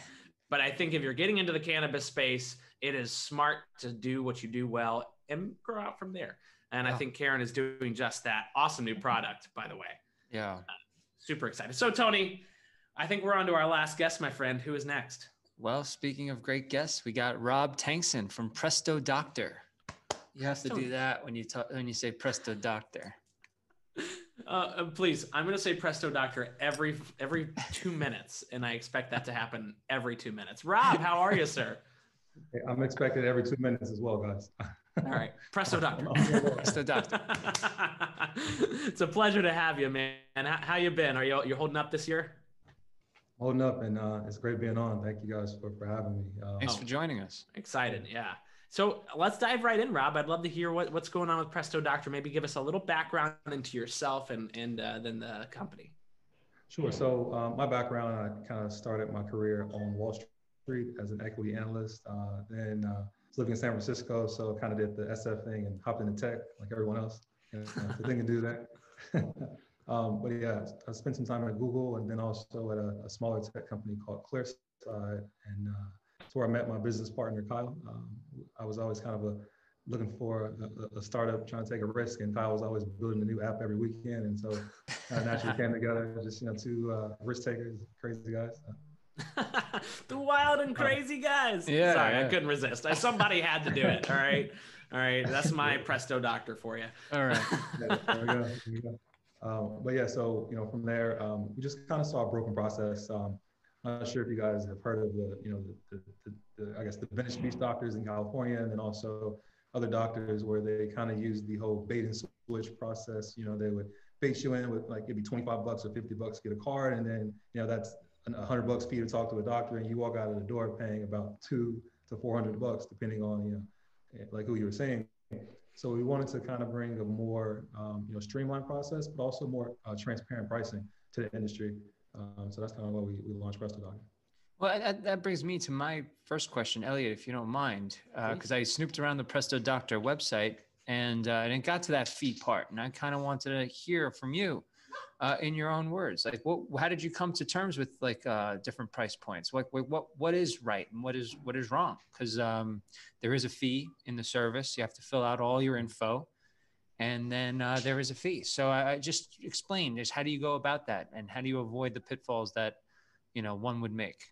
But I think if you're getting into the cannabis space, it is smart to do what you do well and grow out from there. And I think Karen is doing just that. Awesome new product, by the way. Yeah. Super excited. So Tony, I think we're on to our last guest, my friend. Who is next? Well, speaking of great guests, we got Rob Tankson from Presto Doctor. You have to do that when you say Presto Doctor. Please, I'm going to say Presto Doctor every 2 minutes, and I expect that to happen every 2 minutes. Rob, how are you, sir? I'm expected every 2 minutes as well, guys. All right. Presto Doctor. Presto Doctor. It's a pleasure to have you, man. How you been? Are you holding up this year? Holding up, and it's great being on. Thank you guys for having me. Thanks for joining us. Excited, yeah. So let's dive right in, Rob. I'd love to hear what's going on with Presto Doctor. Maybe give us a little background into yourself and then the company. Sure. So my background, I kind of started my career on Wall Street as an equity analyst. Then living in San Francisco, so kind of did the SF thing and hopped into tech like everyone else. The thing to do that. But yeah, I spent some time at Google and then also at a smaller tech company called Clearside. And that's where I met my business partner, Kyle. I was always kind of a looking for a startup, trying to take a risk, and Kyle was always building a new app every weekend, and so naturally came together. Just two risk takers, crazy guys. The wild and crazy guys. Yeah, sorry, yeah. I couldn't resist. Somebody had to do it. All right. That's my Presto Doctor for you. All right. There we go. But yeah, so from there, we just kind of saw a broken process. I'm not sure if you guys have heard of the Venice Beach doctors in California, and then also other doctors where they kind of use the whole bait and switch process. They would bait you in with it'd be $25 or $50 to get a card, and then that's $100 for you to talk to a doctor, and you walk out of the door paying about $200 to $400, depending on who you were seeing. So we wanted to kind of bring a more streamlined process, but also more transparent pricing to the industry. So that's kind of why we launched Presto Doctor. Well, that brings me to my first question, Elliot, if you don't mind, because I snooped around the Presto Doctor website and it got to that fee part, and I kind of wanted to hear from you in your own words. How did you come to terms with different price points? What is right and what is wrong? Because there is a fee in the service. You have to fill out all your info. And then there is a fee. So I just explained how do you go about that, and how do you avoid the pitfalls that, one would make?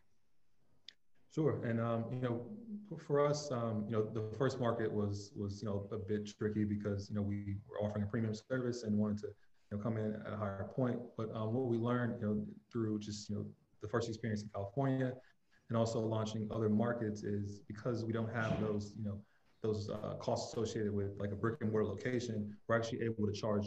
Sure. And, for us, the first market was a bit tricky because, we were offering a premium service and wanted to come in at a higher point. But what we learned, through just, the first experience in California and also launching other markets is because we don't have those, those costs associated with a brick and mortar location, we're actually able to charge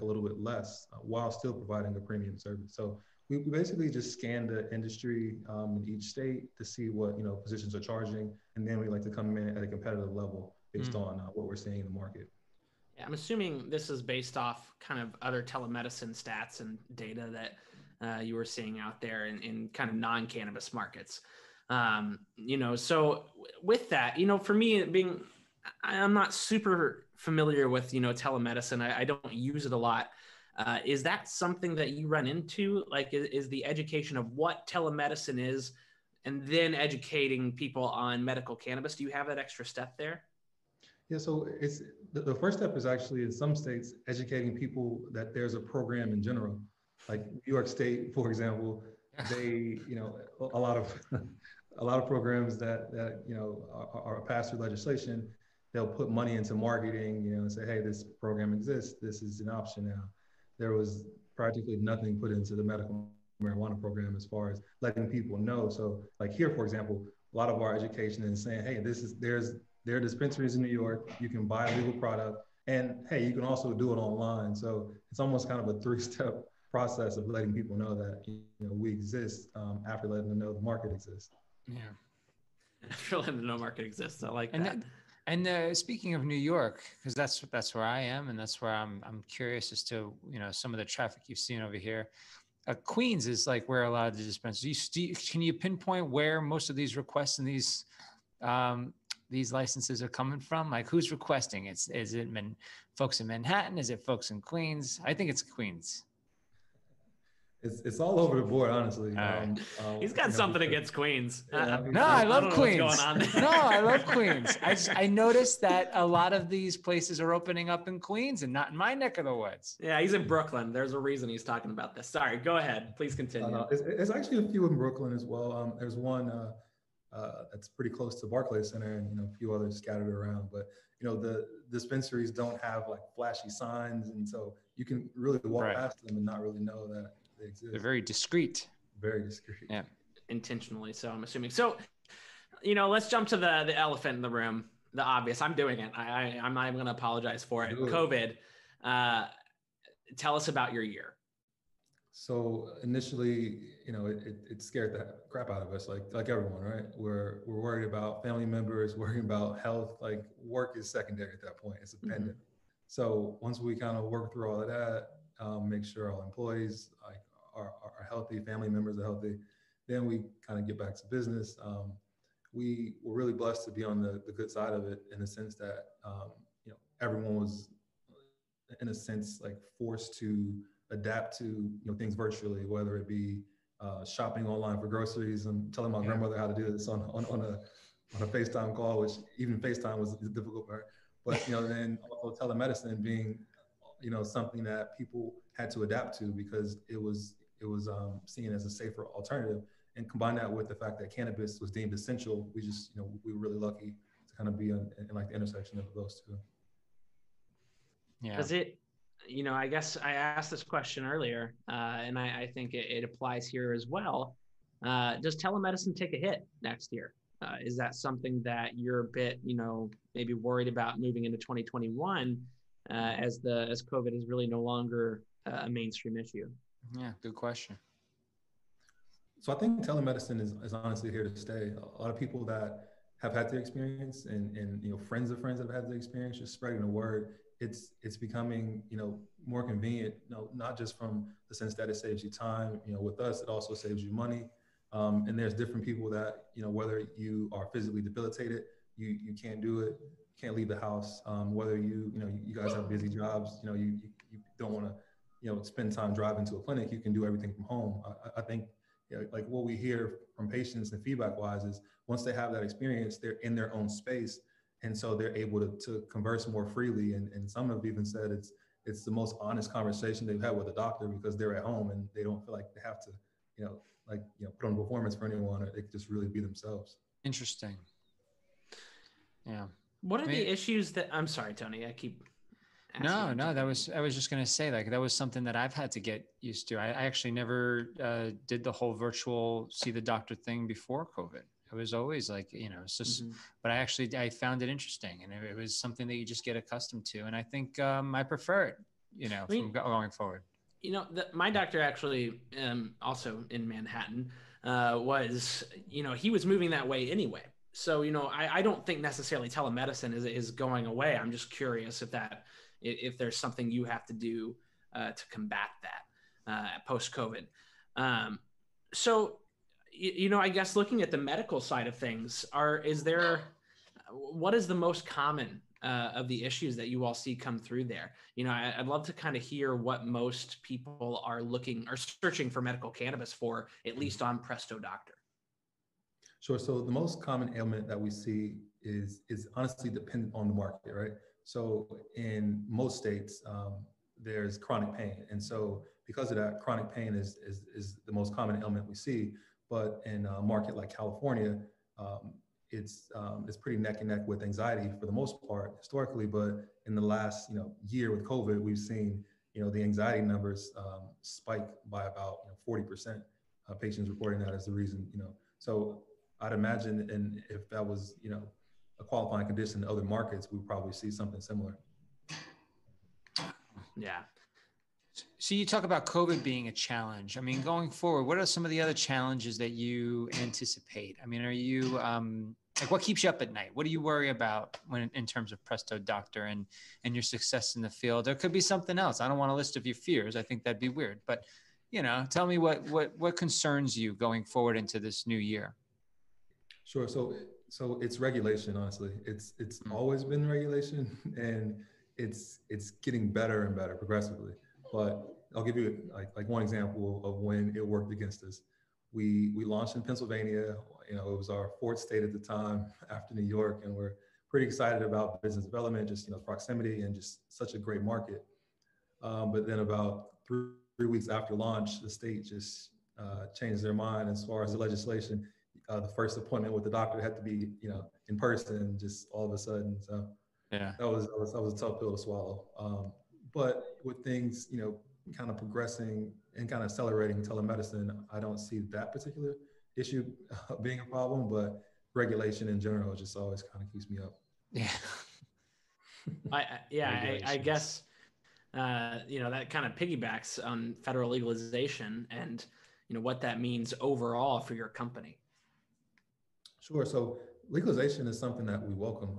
a little bit less while still providing a premium service. So we basically just scan the industry in each state to see what physicians are charging, and then we like to come in at a competitive level based on what we're seeing in the market. Yeah, I'm assuming this is based off kind of other telemedicine stats and data that you were seeing out there in kind of non-cannabis markets. So with that, for me I'm not super familiar with, telemedicine. I don't use it a lot. Is that something that you run into? Is the education of what telemedicine is and then educating people on medical cannabis? Do you have that extra step there? Yeah. So it's the first step is actually in some states, educating people that there's a program in general, like New York State, for example. They, a lot of programs that are passed through legislation, they'll put money into marketing, and say, hey, this program exists. This is an option now. There was practically nothing put into the medical marijuana program as far as letting people know. So here, for example, a lot of our education is saying, hey, there are dispensaries in New York. You can buy a legal product, and hey, you can also do it online. So it's almost kind of a three-step process of letting people know that we exist after letting them know the market exists. Yeah, after letting them know market exists. I like that. And speaking of New York, because that's where I am, and that's where I'm curious as to some of the traffic you've seen over here. Queens is where a lot of the dispensaries. Can you pinpoint where most of these requests and these licenses are coming from? Who's requesting? Is it folks in Manhattan? Is it folks in Queens? I think it's Queens. It's all over the board, honestly. He's got something against Queens. Yeah, I love Queens. I love Queens. I noticed that a lot of these places are opening up in Queens and not in my neck of the woods. Yeah, he's in Brooklyn. There's a reason he's talking about this. Sorry, go ahead. Please continue. There's actually a few in Brooklyn as well. There's one that's pretty close to Barclays Center, and a few others scattered around. But the dispensaries don't have flashy signs, and so you can really walk past them and not really know that. They're very discreet. Very discreet. Yeah. Intentionally. So I'm assuming. So, let's jump to the elephant in the room, the obvious. I'm doing it. I'm not even going to apologize for it. Ooh. COVID. Tell us about your year. So initially, it scared the crap out of us, like everyone, right? We're worried about family members, worrying about health. Work is secondary at that point. It's a pandemic. Mm-hmm. So once we kind of work through all of that, make sure all employees are healthy, family members are healthy, then we kind of get back to business. We were really blessed to be on the good side of it, in the sense that everyone was, in a sense, forced to adapt to things virtually, whether it be shopping online for groceries. I'm telling my grandmother how to do this on a FaceTime call, which even FaceTime was difficult for her. But, you know, then also telemedicine being, you know, something that people had to adapt to because it was seen as a safer alternative. And combine that with the fact that cannabis was deemed essential, we just, you know, we were really lucky to kind of be in like the intersection of those two. Yeah. Does it, you know, I guess I asked this question earlier, and I think it applies here as well. Does telemedicine take a hit next year? Is that something that you're a bit, you know, maybe worried about moving into 2021 as COVID is really no longer a mainstream issue? Yeah, good question. So I think telemedicine is honestly here to stay. A lot of people that have had the experience and you know, friends of friends that have had the experience, just spreading the word, it's becoming, you know, more convenient, you know, not just from the sense that it saves you time, you know, with us, it also saves you money. And there's different people that, you know, whether you are physically debilitated, you can't do it, can't leave the house. Whether you guys have busy jobs, you know, you don't want to, you know, spend time driving to a clinic, you can do everything from home. I think, like what we hear from patients and feedback wise is once they have that experience, they're in their own space. And so they're able to converse more freely. And some have even said it's the most honest conversation they've had with a doctor because they're at home and they don't feel like they have to, you know, like, you know, put on performance for anyone, or they could just really be themselves. Interesting. Yeah. What are the issues that, I'm sorry, Tony, I keep asking. No, I was just going to say, like, that was something that I've had to get used to. I actually never did the whole virtual see the doctor thing before COVID. It was always like, you know, it's just, mm-hmm. But I found it interesting, and it was something that you just get accustomed to. And I think I prefer it, you know, from going forward. You know, my doctor actually, also in Manhattan, was, you know, he was moving that way anyway. So, you know, I don't think necessarily telemedicine is going away. I'm just curious if there's something you have to do to combat that post-COVID. So, you know, I guess looking at the medical side of things, what is the most common of the issues that you all see come through there? You know, I'd love to kind of hear what most people are searching for medical cannabis for, at least on Presto Doctor. Sure. So the most common ailment that we see is honestly dependent on the market, right? So in most states, there's chronic pain. And so because of that, chronic pain is the most common ailment we see. But in a market like California, it's pretty neck and neck with anxiety for the most part historically. But in the last, you know, year with COVID, we've seen, you know, the anxiety numbers spike by about 40%. Patients reporting that as the reason, you know. So I'd imagine, and if that was, you know, a qualifying condition in other markets, we'd probably see something similar. Yeah. So you talk about COVID being a challenge. I mean, going forward, what are some of the other challenges that you anticipate? I mean, are you like, what keeps you up at night? What do you worry about when in terms of Presto Doctor and your success in the field? There could be something else. I don't want a list of your fears. I think that'd be weird. But, you know, tell me what concerns you going forward into this new year. Sure. So it's regulation. Honestly, it's always been regulation, and it's getting better and better progressively. But I'll give you like one example of when it worked against us. We launched in Pennsylvania. You know, it was our fourth state at the time after New York, and we're pretty excited about business development, just, you know, proximity and just such a great market. But then about three weeks after launch, the state just changed their mind as far as the legislation. The first appointment with the doctor had to be, you know, in person, just all of a sudden. So yeah, that was a tough pill to swallow. But with things, you know, kind of progressing and kind of accelerating telemedicine, I don't see that particular issue being a problem, but regulation in general just always kind of keeps me up. Yeah. I guess, you know, that kind of piggybacks on federal legalization and, you know, what that means overall for your company. Sure. So legalization is something that we welcome.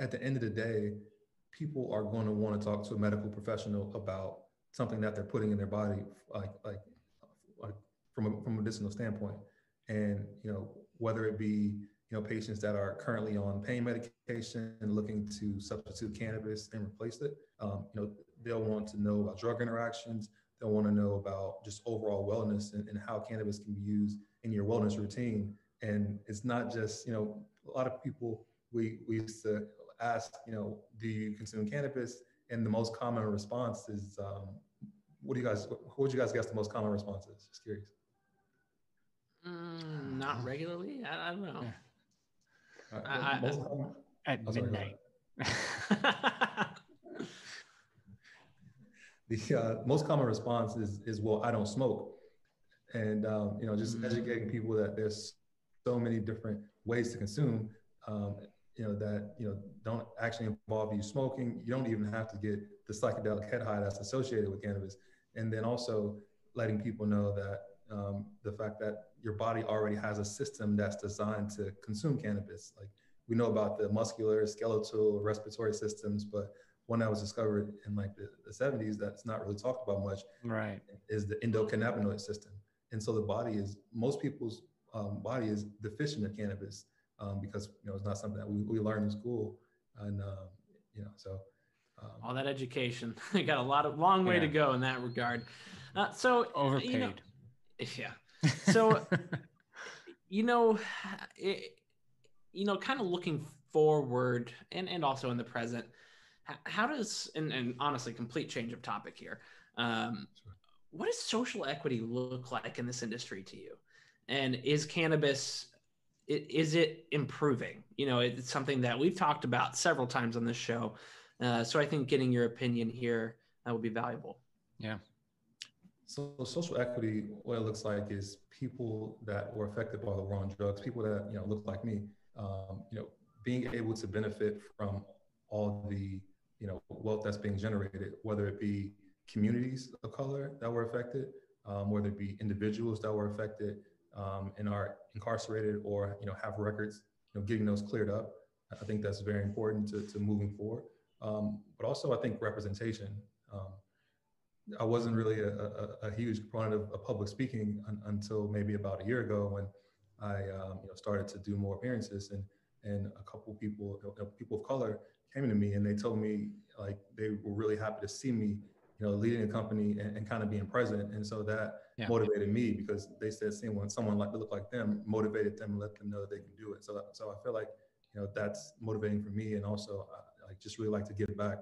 At the end of the day, people are going to want to talk to a medical professional about something that they're putting in their body, like from a medicinal standpoint. And, you know, whether it be, you know, patients that are currently on pain medication and looking to substitute cannabis and replace it, you know, they'll want to know about drug interactions. They'll want to know about just overall wellness and how cannabis can be used in your wellness routine. And it's not just, you know, a lot of people, we used to asked, you know, do you consume cannabis? And the most common response is, what would you guys guess the most common response is? Just curious. Not regularly. I don't know. Yeah. At midnight. The most common response is, well, I don't smoke. And, you know, just educating people that there's so many different ways to consume, you know, that, you know, don't actually involve you smoking. You don't even have to get the psychedelic head high that's associated with cannabis. And then also letting people know that the fact that your body already has a system that's designed to consume cannabis. Like, we know about the muscular, skeletal, respiratory systems, but one that was discovered in like the 70s that's not really talked about much, right, is the endocannabinoid system. And so the body is, most people's body is deficient of cannabis because, you know, it's not something that we learn in school. And, you know, so. All that education, I got a long way to go in that regard. So overpaid. You know, yeah. So, you know, kind of looking forward and also in the present, how does, and honestly, complete change of topic here. What does social equity look like in this industry to you? And is cannabis, is it improving? You know, it's something that we've talked about several times on this show. So I think getting your opinion here, that would be valuable. Yeah. So social equity, what it looks like is people that were affected by the war on drugs, people that, you know, look like me, you know, being able to benefit from all the, you know, wealth that's being generated, whether it be communities of color that were affected, whether it be individuals that were affected and are incarcerated or, you know, have records, you know, getting those cleared up. I think that's very important to moving forward. But also I think representation. I wasn't really a huge proponent of public speaking until maybe about a year ago when I you know, started to do more appearances, and a couple people of color came to me and they told me like they were really happy to see me, you know, leading a company and kind of being present. And so that motivated me, because they said seeing someone like that looked like them motivated them and let them know that they can do it. So I feel like, you know, that's motivating for me. And also I just really like to give back,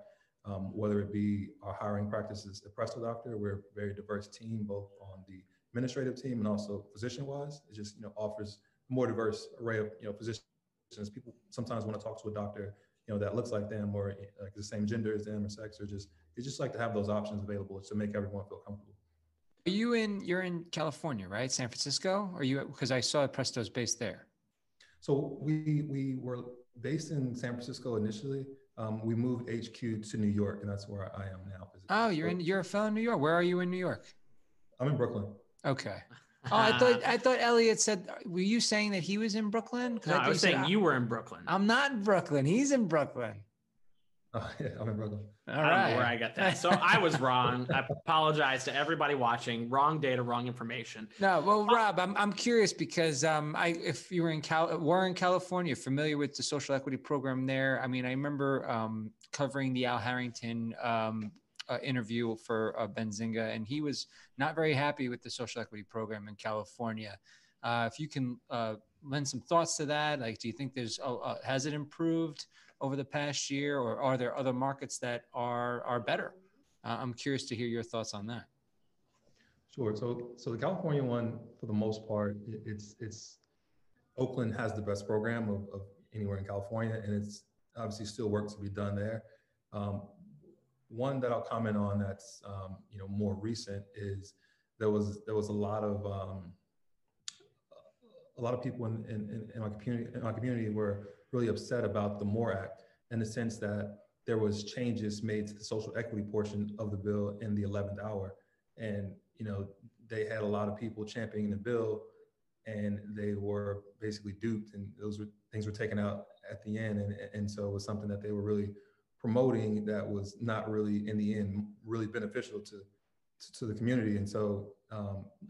whether it be our hiring practices at Presto Doctor. We're a very diverse team, both on the administrative team and also physician-wise. It just, you know, offers a more diverse array of, you know, physicians. People sometimes want to talk to a doctor, you know, that looks like them or like the same gender as them or sex, or just, they just like to have those options available to make everyone feel comfortable. Are you you're in California, right? San Francisco? Or you, because I saw Presto's based there. So we were based in San Francisco initially. We moved HQ to New York, and that's where I am now. Oh, you're a fellow New York. Where are you in New York? I'm in Brooklyn. Okay. Oh, I thought Elliot said, were you saying that he was in Brooklyn? No, I was saying you were in Brooklyn. I'm not in Brooklyn. He's in Brooklyn. Oh, yeah, I'm in Brooklyn. All right. I don't know where I got that. So I was wrong. I apologize to everybody watching. Wrong data, wrong information. No, well, Rob, I'm curious because if you were in California, familiar with the social equity program there. I mean, I remember covering the Al Harrington interview for Benzinga, and he was not very happy with the social equity program in California. If you can lend some thoughts to that, like, do you think has it improved over the past year, or are there other markets that are better? I'm curious to hear your thoughts on that. Sure. So the California one, for the most part, it's Oakland has the best program of anywhere in California, and it's obviously still work to be done there. One that I'll comment on that's you know, more recent is there was a lot of people in my community were really upset about the MORE Act, in the sense that there was changes made to the social equity portion of the bill in the 11th hour. And, you know, they had a lot of people championing the bill, and they were basically duped, and things were taken out at the end. And so it was something that they were really promoting that was not really, in the end, really beneficial to the community. And so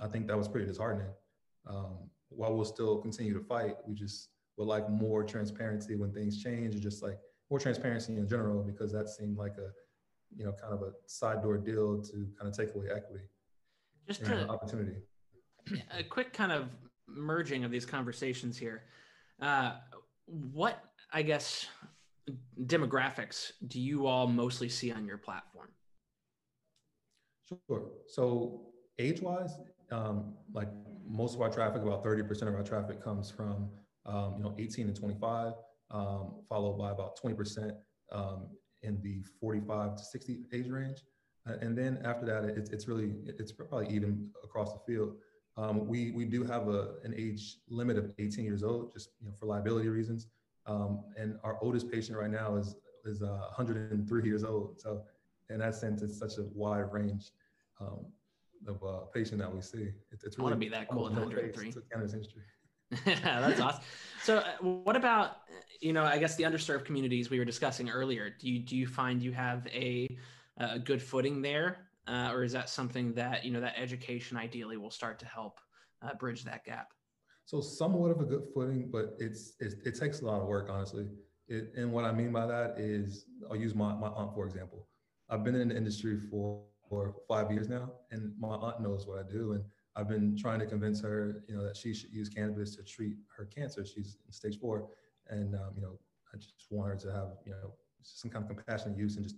I think that was pretty disheartening. While we'll still continue to fight, we just would like more transparency when things change, and just like more transparency in general, because that seemed like a, you know, kind of a side door deal to kind of take away equity. Just an opportunity. A quick kind of merging of these conversations here. What, I guess, demographics do you all mostly see on your platform? Sure. So age-wise, like most of our traffic, about 30% of our traffic comes from 18 to 25, followed by about 20% in the 45 to 60 age range, and then after that, it's probably even across the field. We do have an age limit of 18 years old, just for liability reasons. And our oldest patient right now is 103 years old. So in that sense, it's such a wide range of patient that we see. It's really, I want to be that cool at 103. To the cannabis industry. That's awesome. So what about, I guess the underserved communities we were discussing earlier? Do you find you have a good footing there? Or is that something that, that education ideally will start to help bridge that gap? So somewhat of a good footing, but it takes a lot of work, honestly. And what I mean by that is, I'll use my aunt, for example. I've been in the industry for 5 years now, and my aunt knows what I do. And I've been trying to convince her, that she should use cannabis to treat her cancer. She's in stage 4. And, I just want her to have, some kind of compassionate use, and just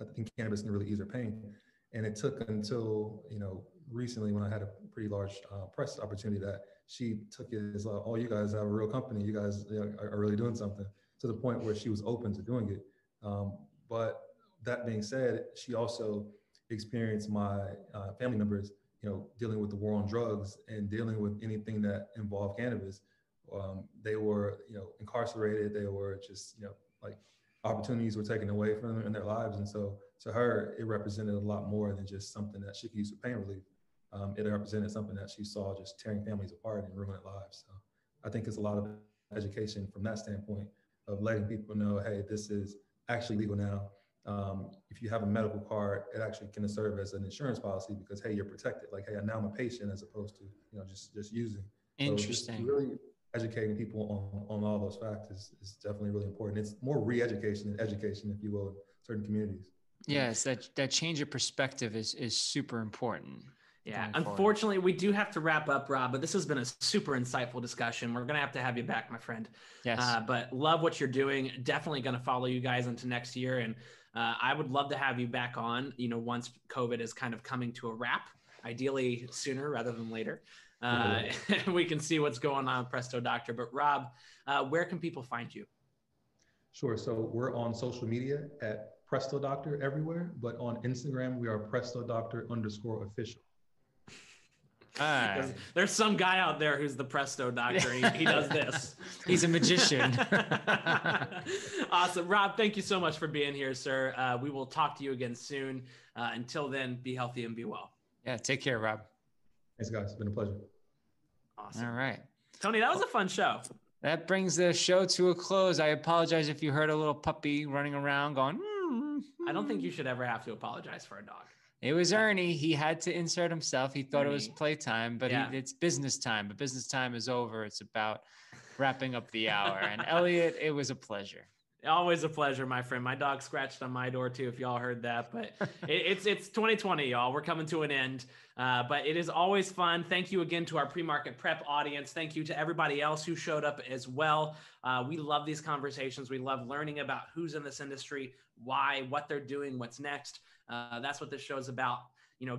I think cannabis can really ease her pain. And it took until, recently when I had a pretty large press opportunity that she took it as like, oh, you guys have a real company. You guys are really doing something, to the point where she was open to doing it. But that being said, she also experienced my family members, dealing with the war on drugs and dealing with anything that involved cannabis. They were, incarcerated. They were just, opportunities were taken away from them in their lives. And so to her, it represented a lot more than just something that she could use for pain relief. It represented something that she saw just tearing families apart and ruining lives. So I think it's a lot of education from that standpoint of letting people know, hey, this is actually legal now. If you have a medical card, it actually can serve as an insurance policy because, hey, you're protected. Like, hey, now I'm a patient, as opposed to, just using. Interesting. So just really educating people on all those facts is definitely really important. It's more re-education and education, if you will, in certain communities. Yes, that change of perspective is super important. Yeah, unfortunately, we do have to wrap up, Rob, but this has been a super insightful discussion. We're going to have you back, my friend. Yes. But love what you're doing. Definitely going to follow you guys into next year. And I would love to have you back on, once COVID is kind of coming to a wrap, ideally sooner rather than later. We can see what's going on with Presto Doctor. But Rob, where can people find you? Sure. So we're on social media at Presto Doctor everywhere, but on Instagram, we are PrestoDoctor_official. There's some guy out there who's the Presto Doctor. He does this. He's a magician. Awesome. Rob, thank you so much for being here, sir. We will talk to you again soon. Until then, be healthy and be well. Yeah, take care, Rob. Thanks, guys. It's been a pleasure. Awesome. All right. Tony, that was a fun show. That brings the show to a close. I apologize if you heard a little puppy running around going, I don't think you should ever have to apologize for a dog. It was Ernie. He had to insert himself. He thought Ernie. It was playtime, but yeah. It's business time. But business time is over. It's about wrapping up the hour. And Elliot, it was a pleasure. Always a pleasure, my friend. My dog scratched on my door too, if y'all heard that. But it's 2020, y'all. We're coming to an end. But it is always fun. Thank you again to our pre-market prep audience. Thank you to everybody else who showed up as well. We love these conversations. We love learning about who's in this industry, why, what they're doing, what's next. That's what this show is about.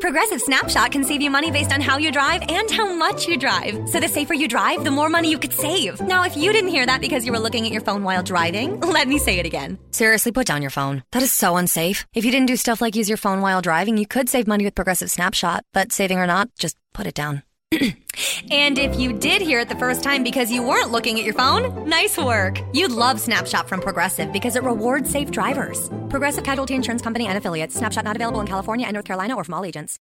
Progressive Snapshot can save you money based on how you drive and how much you drive. So the safer you drive, the more money you could save. Now, if you didn't hear that because you were looking at your phone while driving, let me say it again. Seriously, put down your phone. That is so unsafe. If you didn't do stuff like use your phone while driving, you could save money with Progressive Snapshot. But saving or not, just put it down. And if you did hear it the first time because you weren't looking at your phone, nice work. You'd love Snapshot from Progressive because it rewards safe drivers. Progressive Casualty Insurance Company and affiliates. Snapshot not available in California and North Carolina or from all agents.